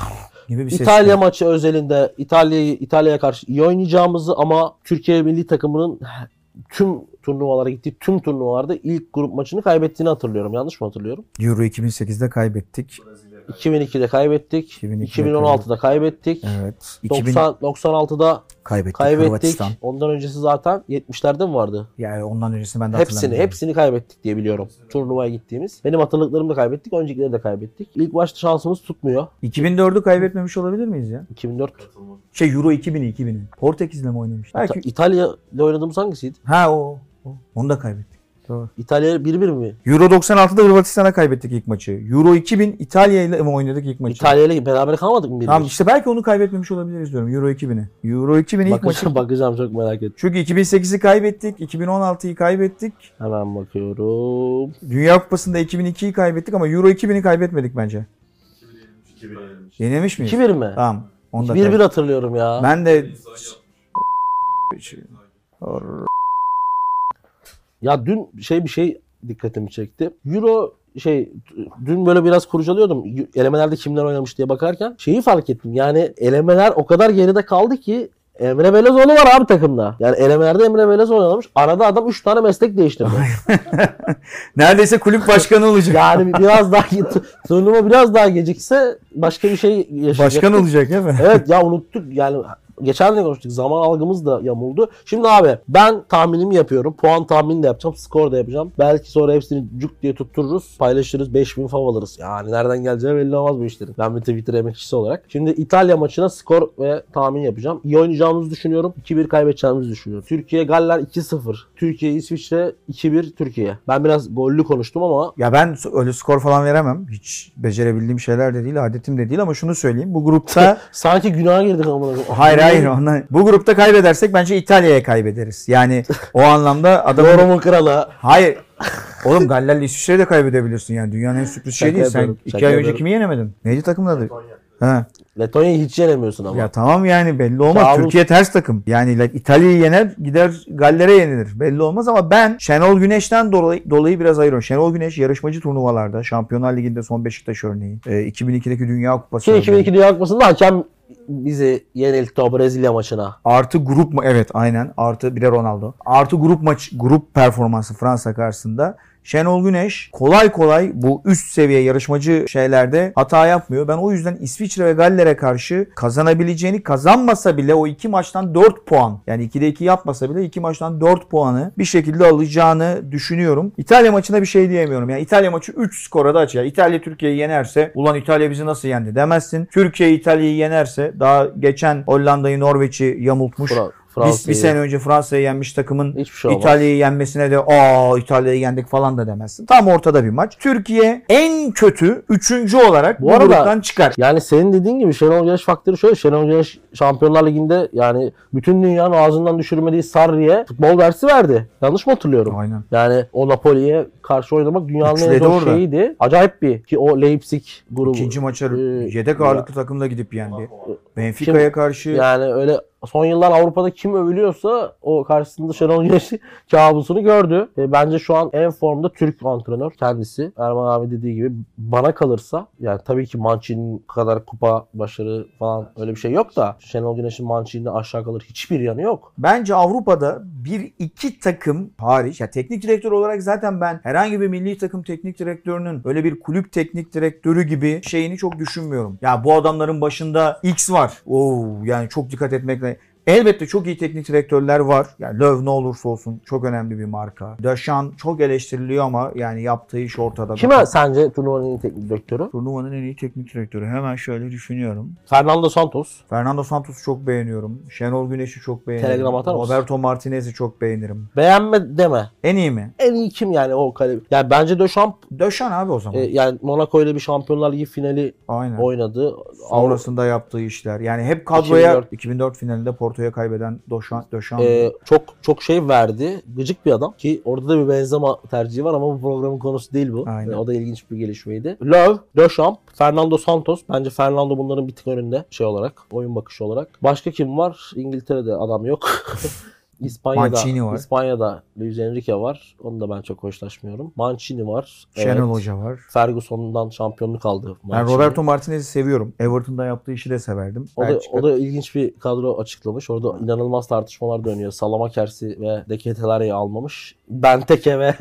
İtalya var. Maçı özelinde İtalya'yı İtalya'ya karşı iyi oynayacağımızı ama Türkiye milli takımının tüm turnuvalara gittiği tüm turnuvalarda ilk grup maçını kaybettiğini hatırlıyorum. Yanlış mı hatırlıyorum? Euro iki bin sekizde kaybettik. iki bin ikide kaybettik. iki bin on altıda kaybettik. Evet. doksan altıda kaybettik. kaybettik. Ondan öncesi zaten yetmişlerde mi vardı? Yani ondan öncesini ben de hatırlamıyorum. Hepsini, hepsini kaybettik diye biliyorum. Turnuvaya gittiğimiz. Benim hatırladıklarımı da kaybettik. Öncekileri de kaybettik. İlk başta şansımız tutmuyor. iki bin dördü kaybetmemiş olabilir miyiz ya? iki bin dört Şey Euro iki bin iki bin. Portekiz'le mi oynamıştık? İtalya ile oynadığımız hangisiydi? Ha o. Onu da kaybettik. Doğru. İtalya bir bir mi? Euro doksan altıda Hırvatistan'a kaybettik ilk maçı. Euro iki bin İtalya ile mi oynadık ilk maçı? İtalya ile beraber kalmadık mı? Tamam işte belki onu kaybetmemiş olabiliriz diyorum. Euro iki bini. Euro iki bini ilk maçı. Bakacağım, çok merak ettim. Çünkü iki bin sekizi kaybettik. iki bin on altıyı kaybettik. Hemen bakıyorum. Dünya Kupası'nda iki bin ikiyi kaybettik ama Euro iki bini kaybetmedik bence. iki bir yenilmiş miyiz? iki bir mi? Tamam. bir bir hatırlıyorum ya. Ben de... Ya dün şey bir şey dikkatimi çekti. Euro şey dün böyle biraz kurcalıyordum. Elemelerde kimler oynamış diye bakarken şeyi fark ettim. Yani elemeler o kadar geride kaldı ki Emre Belezoğlu var abi takımda. Yani elemelerde Emre Belezoğlu oynamış. Arada adam üç tane meslek değiştirdi. Neredeyse kulüp başkanı olacak. Yani biraz daha turnuva biraz daha gecikse başka bir şey yaşayacak. Başkan olacak değil mi? Evet ya, unuttuk yani. Geçen de konuştuk. Zaman algımız da yamuldu. Şimdi abi ben tahminimi yapıyorum. Puan tahmini de yapacağım. Skor da yapacağım. Belki sonra hepsini cuk diye tuttururuz. Paylaşırız. beş bin fav alırız. Yani nereden geleceği belli olmaz bu işlerin. Ben bir Twitter emekçisi olarak. Şimdi İtalya maçına skor ve tahmin yapacağım. İyi oynayacağımızı düşünüyorum. iki bir kaybedeceğimizi düşünüyorum. Türkiye Galler iki sıfır. Türkiye İsviçre iki bir Türkiye. Ben biraz gollü konuştum ama. Ya ben öyle skor falan veremem. Hiç becerebildiğim şeyler de değil. Adetim de değil ama şunu söyleyeyim. Bu grupta. Sanki günaha girdik ama. Hayır. Hayır, ona, bu grupta kaybedersek bence İtalya'ya kaybederiz. Yani o anlamda adamın... Yorumun kralı. Hayır. Oğlum Galler'le İsviçre'yi de kaybedebilirsin yani. Dünyanın en sürpriz şeyi değil. Sen iki ay önce kimi yenemedin? Neydi takımın adı? Ha. Letonya'yı hiç yenemiyorsun ama. Ya tamam yani belli olmaz. Çağrı... Türkiye ters takım. Yani İtalya'yı yener gider Galler'e yenilir. Belli olmaz ama ben Şenol Güneş'ten dolayı, dolayı biraz ayırıyorum. Şenol Güneş yarışmacı turnuvalarda. Şampiyonlar Ligi'nde son Beşiktaş örneği. E, iki bin ikideki Dünya Kupası. iki bin iki Dünya Kupası'nda hakem bizi yenildi o Brezilya maçına. Artı grup mu? Evet aynen. Artı bir de Ronaldo. Artı grup maç, grup performansı Fransa karşısında. Şenol Güneş kolay kolay bu üst seviye yarışmacı şeylerde hata yapmıyor. Ben o yüzden İsviçre ve Galler'e karşı kazanabileceğini, kazanmasa bile o iki maçtan dört puan, yani ikide iki yapmasa bile iki maçtan dört puanı bir şekilde alacağını düşünüyorum. İtalya maçına bir şey diyemiyorum. Yani İtalya maçı üç skora da açıyor. İtalya Türkiye'yi yenerse ulan İtalya bizi nasıl yendi demezsin. Türkiye İtalya'yı yenerse, daha geçen Hollanda'yı Norveç'i yamultmuş. Bravo. Biz bir sene önce Fransa'yı yenmiş takımın şey İtalya'yı yenmesine de aa İtalya'yı yendik falan da demezsin. Tam ortada bir maç. Türkiye en kötü üçüncü olarak bu gruptan çıkar. Yani senin dediğin gibi Şenol Güneş faktörü şöyle. Şenol Güneş Şampiyonlar Ligi'nde yani bütün dünyanın ağzından düşürmediği Sarri'ye futbol dersi verdi. Yanlış mı hatırlıyorum? Aynen. Yani o Napoli'ye karşı oynamak dünyanın en zor şeyiydi. Acayip bir ki o Leipzig grubu. İkinci maça e, yedek ağırlıklı ya. Takımla gidip yendi. Benfica'ya karşı. Yani öyle son yıllar Avrupa'da kim övülüyorsa o karşısında Şenol Güneş'in kabusunu gördü. E, bence şu an en formda Türk antrenör kendisi. Erman abi dediği gibi bana kalırsa yani tabii ki Mancini'nin kadar kupa başarı falan öyle bir şey yok da Şenol Güneş'in Mancini'de aşağı kalır hiçbir yanı yok. Bence Avrupa'da bir iki takım hariç ya teknik direktör olarak zaten ben herhangi bir milli takım teknik direktörünün öyle bir kulüp teknik direktörü gibi şeyini çok düşünmüyorum. Ya bu adamların başında X var. Oo yani çok dikkat etmek lazım. Elbette çok iyi teknik direktörler var. Yani Löw ne olursa olsun çok önemli bir marka. Deschamps çok eleştiriliyor ama yani yaptığı iş ortada. Kime da. Sence turnuvanın en iyi teknik direktörü? Turnuvanın en iyi teknik direktörü. Hemen şöyle düşünüyorum. Fernando Santos. Fernando Santos'u çok beğeniyorum. Şenol Güneş'i çok beğenirim. Telegram atar mısın? Roberto Martinez'i çok beğenirim. Beğenme deme. En iyi mi? En iyi kim yani o kale? Yani bence Deschamps. Deschamps abi o zaman. E, yani Monaco ile bir Şampiyonlar Ligi finali aynen. Oynadı. Sonrasında Avrupa. Yaptığı işler. Yani hep kadroya iki bin dört finalinde Porto kaybeden Deschamps ee, çok çok şey verdi. Gıcık bir adam ki orada da bir Benzema tercihi var ama bu programın konusu değil bu. Yani o da ilginç bir gelişmeydi. Löw, Deschamps, Fernando Santos. Bence Fernando bunların bir tık önünde şey olarak, oyun bakışı olarak. Başka kim var? İngiltere'de adam yok. İspanya'da Mancini var. İspanya'da Luis Enrique var. Onu da ben çok hoşlaşmıyorum. Mancini var. Şenol evet. Hoca var. Ferguson'dan şampiyonluk aldı. Ben yani Roberto Martinez'i seviyorum. Everton'da yaptığı işi de severdim. O da, o da ilginç bir kadro açıklamış. Orada inanılmaz tartışmalar dönüyor. Salamakersi ve De Ketelaere'yi almamış. Benteke ve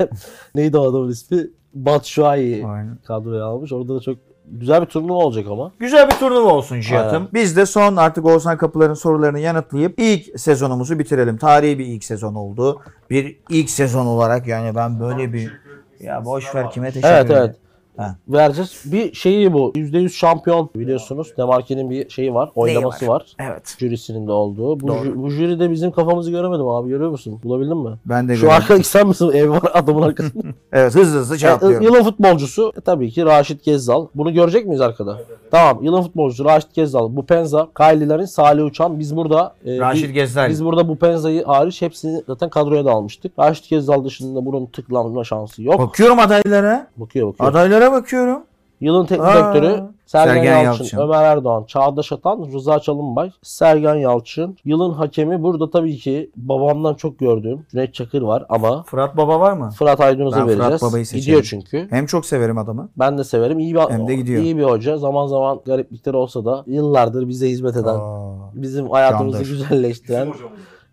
neydi o adamın ismi? Batshuayi kadroya almış. Orada da çok güzel bir turnuva olacak ama. Güzel bir turnuva olsun Cihat'ım. Biz de son artık Oğuzhan Kapılar'ın sorularını yanıtlayıp ilk sezonumuzu bitirelim. Tarihi bir ilk sezon oldu. Bir ilk sezon olarak yani ben böyle bir... Ya boş ver kime teşekkür ederim. Evet evet. Ha. Vereceğiz. Bir şeyi bu. yüzde yüz şampiyon biliyorsunuz. Demarki'nin bir şeyi var. Oylaması var. var. Evet. Jürisinin de olduğu. Bu, jü, bu jüri de bizim kafamızı göremedim abi. Görüyor musun? Bulabildin mi? Ben de Şu görüyorum. Şu arkadaki sen misin? Ev var adamın arkasında. Evet, hızlı hızlı cevaplıyorum. E, yılın futbolcusu e, tabii ki Raşit Gezdal. Bunu görecek miyiz arkada? Evet, evet. Tamam. Yılın futbolcusu Raşit Gezdal. Bu Penza. Kaylilerin Salih Uçan. Biz burada e, Raşit Gezdal. Biz burada bu Penza'yı hariç hepsini zaten kadroya da almıştık. Raşit Gezdal dışında bunun tıklanma şansı yok. Bakıyorum adaylara. Bakıyor bakıyor. Adaylara bakıyorum. Yılın teknik direktörü Sergen, Sergen Yalçın, Yalçın, Ömer Erdoğan, Çağdaş Atan, Rıza Çalınbay, Sergen Yalçın. Yılın hakemi burada tabii ki babamdan çok gördüğüm Cüneyt Çakır var ama... Fırat Baba var mı? Fırat Aydınuz'a vereceğiz. Fırat Baba'yı seçelim. Gidiyor çünkü. Hem çok severim adamı. Ben de severim. İyi bir, Hem de gidiyor. İyi bir hoca. Zaman zaman gariplikleri olsa da yıllardır bize hizmet eden, Aa, bizim hayatımızı candır. güzelleştiren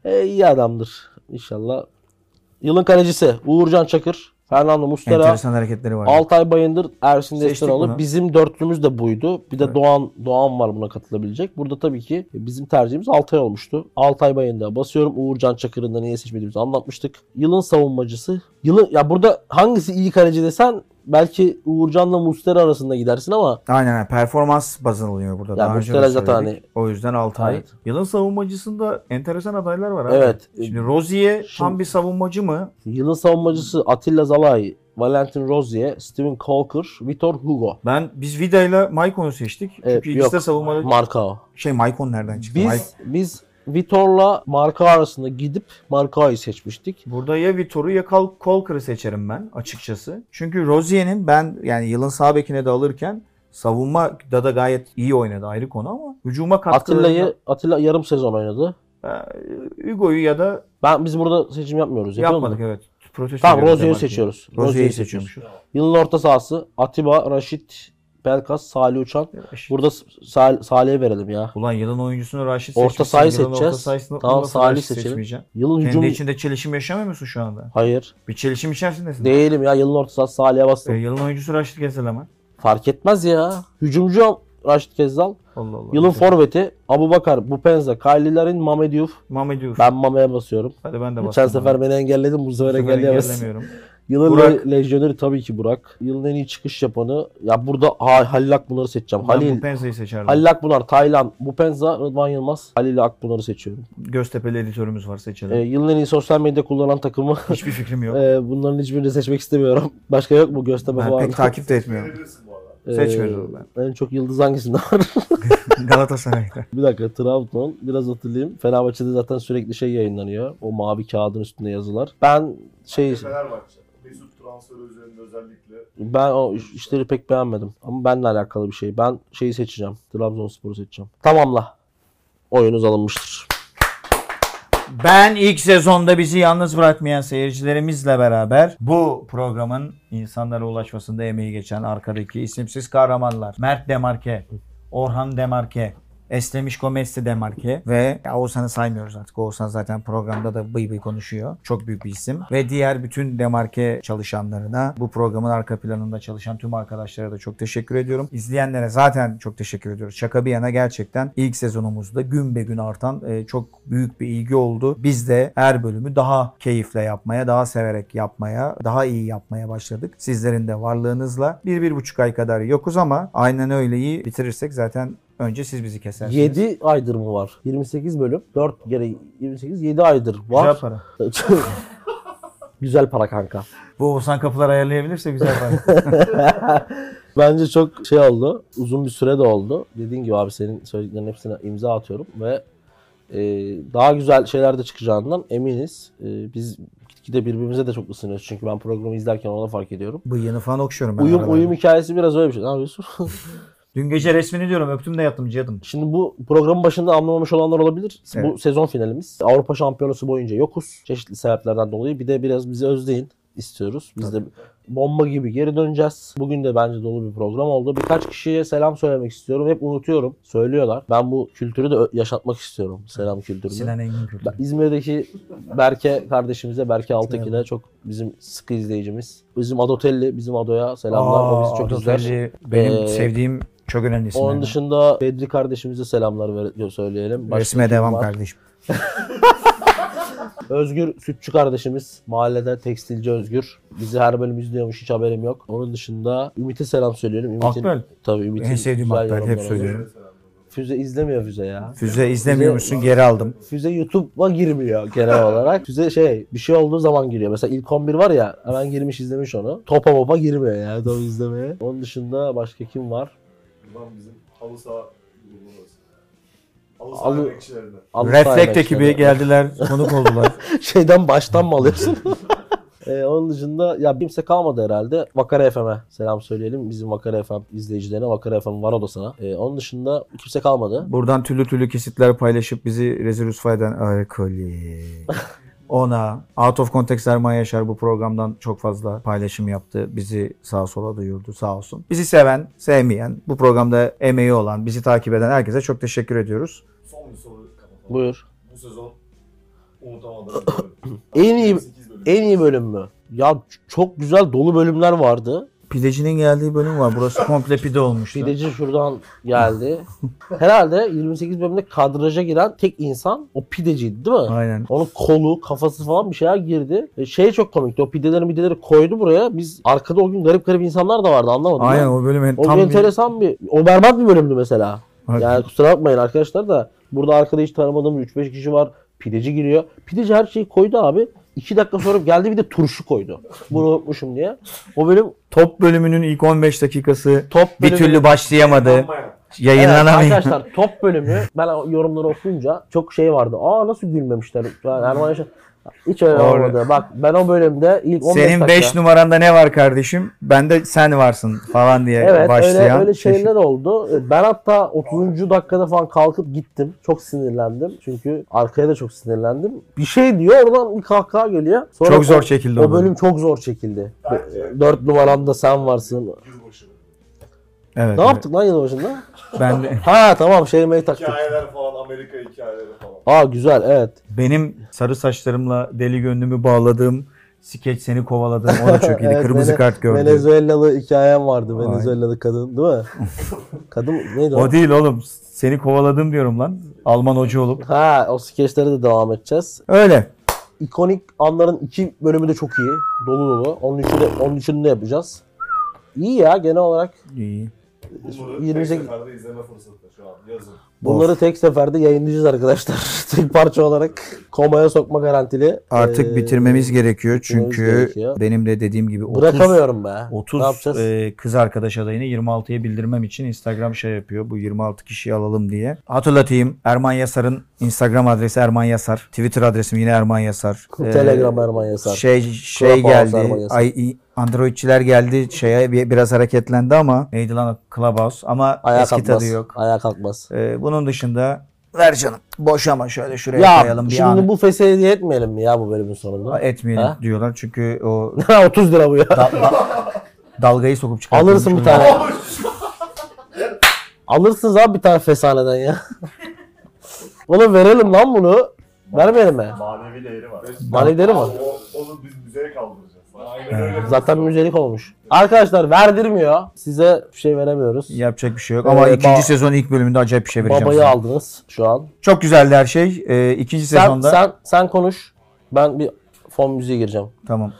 e, iyi adamdır inşallah. Yılın kalecisi Uğurcan Çakır. Fernando Muslera, Altay Bayındır, Ersin Destanoğlu. Bizim dörtlümüz de buydu. Bir de evet. Doğan Doğan var buna katılabilecek. Burada tabii ki bizim tercihimiz Altay olmuştu. Altay Bayındır'a basıyorum. Uğurcan Çakır'ın da niye seçmediğimizi anlatmıştık. Yılın savunmacısı. Yılın ya burada hangisi iyi kaleci desen belki Uğurcan'la Muslera arasında gidersin ama aynen performans bazınılıyor burada. Yani Muslera zaten hani... o yüzden Altay. Evet. Yılın savunmacısında enteresan adaylar var abi. Evet. Şimdi Rozier Şimdi... tam bir savunmacı mı? Yılın savunmacısı Atilla Zalai, Valentin Rozier, Steven Colker, Vitor Hugo. Ben biz Vida ile Maicon seçtik. Evet, çünkü ikisi de savunmada. Marcao. Şey Maicon nereden çıktı? Biz Maicon. biz Vitor'la Marcao arasında gidip Marcao'yu seçmiştik. Burada ya Vitor'u ya Colker'ı seçerim ben açıkçası. Çünkü Rozier'in ben yani yılın sağ bekine de alırken savunmada da gayet iyi oynadı ayrı konu ama hücuma katkılarında... Atilla'yı Atilla yarım sezon oynadı. Hugo'yu ya da... Ben biz burada seçim yapmıyoruz. Yapmadık mu? Evet. Protesto tamam Rozier'i seçiyoruz. Rozier'i seçiyoruz. Yılın orta sahası Atiba, Raşit... Belkas, Salih Uçan. Raşit. Burada Sal Salih'e verelim ya. Ulan yılın oyuncusunu Raşit seçmişsin. Orta sahayı seçeceğiz. Orta tamam Salih seçelim. Yılın Kendi hücum... içinde çelişim yaşamıyor musun şu anda? Hayır. Bir çelişim içerisindesin. Değilim ya. Yılın orta sahası Salih'e bastım. E, yılın oyuncusu Raşit Gezdal ama. Fark etmez ya. Hücumcu Raşit Gezdal. Allah Allah. Yılın forveti Abubakar, Bupenza, Kaylilerin, Mame Diouf. Mame Diouf. Ben Mame'ye basıyorum. Hadi ben de basıyorum. Geçen sefer beni engelledin. Bu sefer engelleyemezsin. Yılın Burak. Lejyoneri tabii ki Burak. Yılın en iyi çıkış yapanı. Ya burada ha, Halil Akbunar'ı seçeceğim. Ben Halil Bupenza'yı seçerdim. Halil Akbunar, Taylan, Bupenza, Rıdvan Yılmaz, Halil Akbunar'ı seçiyorum. Göztepe'li editörümüz var seçelim. Ee, yılın en iyi sosyal medyada kullanan takımı. Hiçbir fikrim yok. ee, bunların hiçbirini seçmek istemiyorum. Başka yok mu Göztepe falan? Ben pek takip de etmiyorum. Seçmiyorum ben. En çok yıldız hangisinde var? Galatasaray'da. Bir dakika Trabzon. Biraz hatırlayayım. Fenerbahçe'de zaten sürekli şey yayınlanıyor. O mavi kağıdın üstünde yazılar. Ben şey... Fenerbahçe. Mesut transferi üzerinde özellikle. Ben o işleri pek beğenmedim. Ama benimle alakalı bir şey. Ben şeyi seçeceğim. Trabzonspor'u seçeceğim. Tamamla. Oyunuz alınmıştır. Ben ilk sezonda bizi yalnız bırakmayan seyircilerimizle beraber bu programın insanlara ulaşmasında emeği geçen arkadaki isimsiz kahramanlar. Mert Demarke, Orhan Demarke, Eslemiş Komesti Demarke ve Oğuzhan'ı saymıyoruz artık. Oğuzhan zaten programda da bıy bıy konuşuyor. Çok büyük bir isim. Ve diğer bütün Demarke çalışanlarına, bu programın arka planında çalışan tüm arkadaşlara da çok teşekkür ediyorum. İzleyenlere zaten çok teşekkür ediyoruz. Şaka bir yana gerçekten ilk sezonumuzda gün be gün artan çok büyük bir ilgi oldu. Biz de her bölümü daha keyifle yapmaya, daha severek yapmaya, daha iyi yapmaya başladık. Sizlerin de varlığınızla bir bir buçuk ay kadar yokuz ama aynen öyleyi bitirirsek zaten önce siz bizi kesersiniz. yedi aydır mı var? yirmi sekiz bölüm. dört kere yirmi sekiz, yedi aydır var. Güzel para. Güzel para kanka. Bu Oğuzhan Kapılar ayarlayabilirse güzel para. Bence çok şey oldu. Uzun bir süre de oldu. Dediğin gibi abi senin söylediklerinin hepsine imza atıyorum ve e, daha güzel şeyler de çıkacağından eminiz. E, biz gide birbirimize de çok ısınıyoruz. Çünkü ben programı izlerken ona fark ediyorum. Bıyığını falan okşuyorum ben. Uyum, uyum hikayesi biraz öyle bir şey. Ne yapıyorsun? Dün gece resmini diyorum öptüm de yattım ciyadım. Şimdi bu programın başında anlamamış olanlar olabilir. Evet. Bu sezon finalimiz. Avrupa Şampiyonası boyunca yokuz. Çeşitli sebeplerden dolayı. Bir de biraz bizi özleyin istiyoruz. Biz Tabii. de bomba gibi geri döneceğiz. Bugün de bence dolu bir program oldu. Birkaç kişiye selam söylemek istiyorum. Hep unutuyorum. Söylüyorlar. Ben bu kültürü de yaşatmak istiyorum. Selam kültürünü. Sinan Engin kültürü. İzmir'deki Berke kardeşimize, Berke Altekin'e çok bizim sıkı izleyicimiz. Bizim Adotelli, bizim Ado'ya selamlar. Aa, o bizi çok Adotelli, izler. Benim ee, sevdiğim çok önemli isimler. Onun dışında Bedri kardeşimize selamlar ver, söyleyelim. Başka Resme devam var. Kardeşim. Özgür Sütçü kardeşimiz. Mahallede tekstilci Özgür. Bizi her bölüm izliyormuş, hiç haberim yok. Onun dışında Ümit'e selam söylüyorum. Ümit'in, Akbel. Tabii Ümit'in. En sevdiğim Akbel, hep söylüyorum. Füze izlemiyor Füze ya. Füze izlemiyormuşsun, geri aldım. Füze YouTube'a girmiyor genel olarak. Füze şey, bir şey olduğu zaman giriyor. Mesela ilk on bir var ya, hemen girmiş izlemiş onu. Topa mopa girmiyor yani o izlemeye. Onun dışında başka kim var? Ulan bizim halı saha grubumuz. Halı saha Reflekt ekibi geldiler, konuk oldular. Şeyden baştan mı alıyorsun? Ee, onun dışında ya kimse kalmadı herhalde. Vakara F M'e selam söyleyelim. Bizim Vakara F M izleyicilerine, Vakara F M var odasına. Ee, onun dışında kimse kalmadı. Buradan türlü türlü kesitler paylaşıp bizi rezil rüsva eden alkolü. Ona Out of Context Erman Yaşar bu programdan çok fazla paylaşım yaptı. Bizi sağa sola duyurdu, sağ olsun. Bizi seven, sevmeyen, bu programda emeği olan, bizi takip eden herkese çok teşekkür ediyoruz. Son bir soru kapatalım. Buyur. Bu sezon unutamadığım en iyi En iyi bölüm mü? Ya çok güzel dolu bölümler vardı. Pidecinin geldiği bölüm var. Burası komple pide olmuştu. Pideci şuradan geldi. Herhalde yirmi sekiz bölümde kadraja giren tek insan o pideciydi değil mi? Aynen. Onun kolu, kafası falan bir şeyler girdi. E şey çok komikti. O pideleri mideleri koydu buraya. Biz arkada o gün garip garip insanlar da vardı, anlamadım. Aynen ben. O bölüm en, o tam enteresan bir... bir... O berbat bir bölümdü mesela. Aynen. Yani kusura bakmayın arkadaşlar da burada arkada hiç tanımadığım üç beş kişi var. Pideci giriyor. Pideci her şeyi koydu abi. İki dakika sonra geldi, bir de turşu koydu. Bunu unutmuşum diye. O bölüm... Top bölümünün ilk on beş dakikası top bir türlü başlayamadı. Yayınlanamayan. Evet, arkadaşlar top bölümü ben yorumları okuyunca çok şey vardı. Aa nasıl gülmemişler. Yani Erman Yaşar... Hiç öyle olmadı. Bak ben o bölümde ilk on beş dakika... Senin beş numaranda ne var kardeşim? Bende sen varsın falan diye evet, başlayan... Evet öyle, öyle şeyler çeşit oldu. Ben hatta otuzuncu dakikada falan kalkıp gittim. Çok sinirlendim. Çünkü arkaya da çok sinirlendim. Bir şey diyor, oradan bir kahkaha geliyor. Sonra çok zor o, çekildi o bölüm. O bölüm çok zor çekildi. dört numaranda sen varsın. Evet, ne evet. yaptık lan yılbaşında? Ben de. Ha tamam, şeymeyi taktık. Hikayeler falan, Amerika hikayeleri falan. Aa güzel, evet. Benim sarı saçlarımla deli gönlümü bağladığım skeç seni kovaladım. O da çok iyiydi. Evet, kırmızı Vene, kart gördüm. Venezuelalı hikayem vardı. Ay. Venezuelalı kadın değil mi? Kadın neydi o? O değil oğlum. Seni kovaladım diyorum lan. Alman hoca olup. Ha o skeçlere de devam edeceğiz. Öyle. İkonik anların iki bölümü de çok iyi. Dolu dolu. Onun üçünü de, onun üçünü de yapacağız. İyi ya genel olarak. İyi. Bunları yirmi sekiz... tek seferde izleme fırsatı şu an yazın. Bunları of. Tek seferde yayınlayacağız arkadaşlar. Tek parça olarak komaya sokma garantili. Artık ee, bitirmemiz gerekiyor çünkü bitirmemiz gerekiyor. Benim de dediğim gibi otuz, bırakamıyorum be. otuz e, kız arkadaş adayını yirmi altıya bildirmem için Instagram şey yapıyor. Bu yirmi altı kişiyi alalım diye. Hatırlatayım. Erman Yasar'ın Instagram adresi Erman Yasar. Twitter adresim yine Erman Yasar. Ee, Telegram Erman Yasar. Şey şey Kulak geldi. Ay Androidçiler geldi şeye, biraz hareketlendi ama neydi lan Clubhouse ama ayağa eski kalkmaz. Tadı yok. Ayağa kalkmaz. Ee, bunun dışında ver canım boş ama şöyle şuraya ya, koyalım bir an. Ya şimdi bu fesediye etmeyelim mi ya bu bölümün sonunda? Etmeyelim ha? Diyorlar çünkü o... otuz lira bu ya. Da, da, dalgayı sokup çıkartalım. Alırsın bir tane. Alırsınız abi bir tane fesaneden ya. Oğlum verelim lan bunu. Vermeyelim mi? Manevi değeri var. Manevi değeri var. Onu biz müzeye kaldırırız. Evet. Zaten müzelik olmuş. Arkadaşlar verdirmiyor. Size bir şey veremiyoruz. Yapacak bir şey yok. Ama ee, ikinci sezonun ilk bölümünde acayip bir şey vereceğim. Babayı sana aldınız şu an. Çok güzeldi her şey. Ee, ikinci sen, sezonda... Sen sen konuş. Ben bir fon müziği gireceğim. Tamam.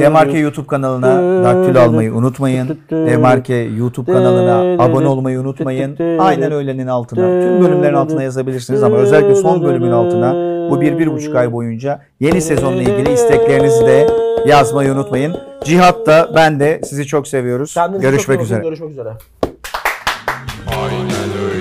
Demarke YouTube kanalına daktilo almayı unutmayın. Demarke YouTube kanalına abone olmayı unutmayın. Aynen öğlenin altına. Tüm bölümlerin altına yazabilirsiniz ama özellikle son bölümün altına. Bu bir, bir buçuk ay boyunca yeni sezonla ilgili isteklerinizi de yazmayı unutmayın. Cihat da ben de sizi çok seviyoruz. Kendinizi görüşmek çok üzere. Görüşmek üzere. Aynen öyle.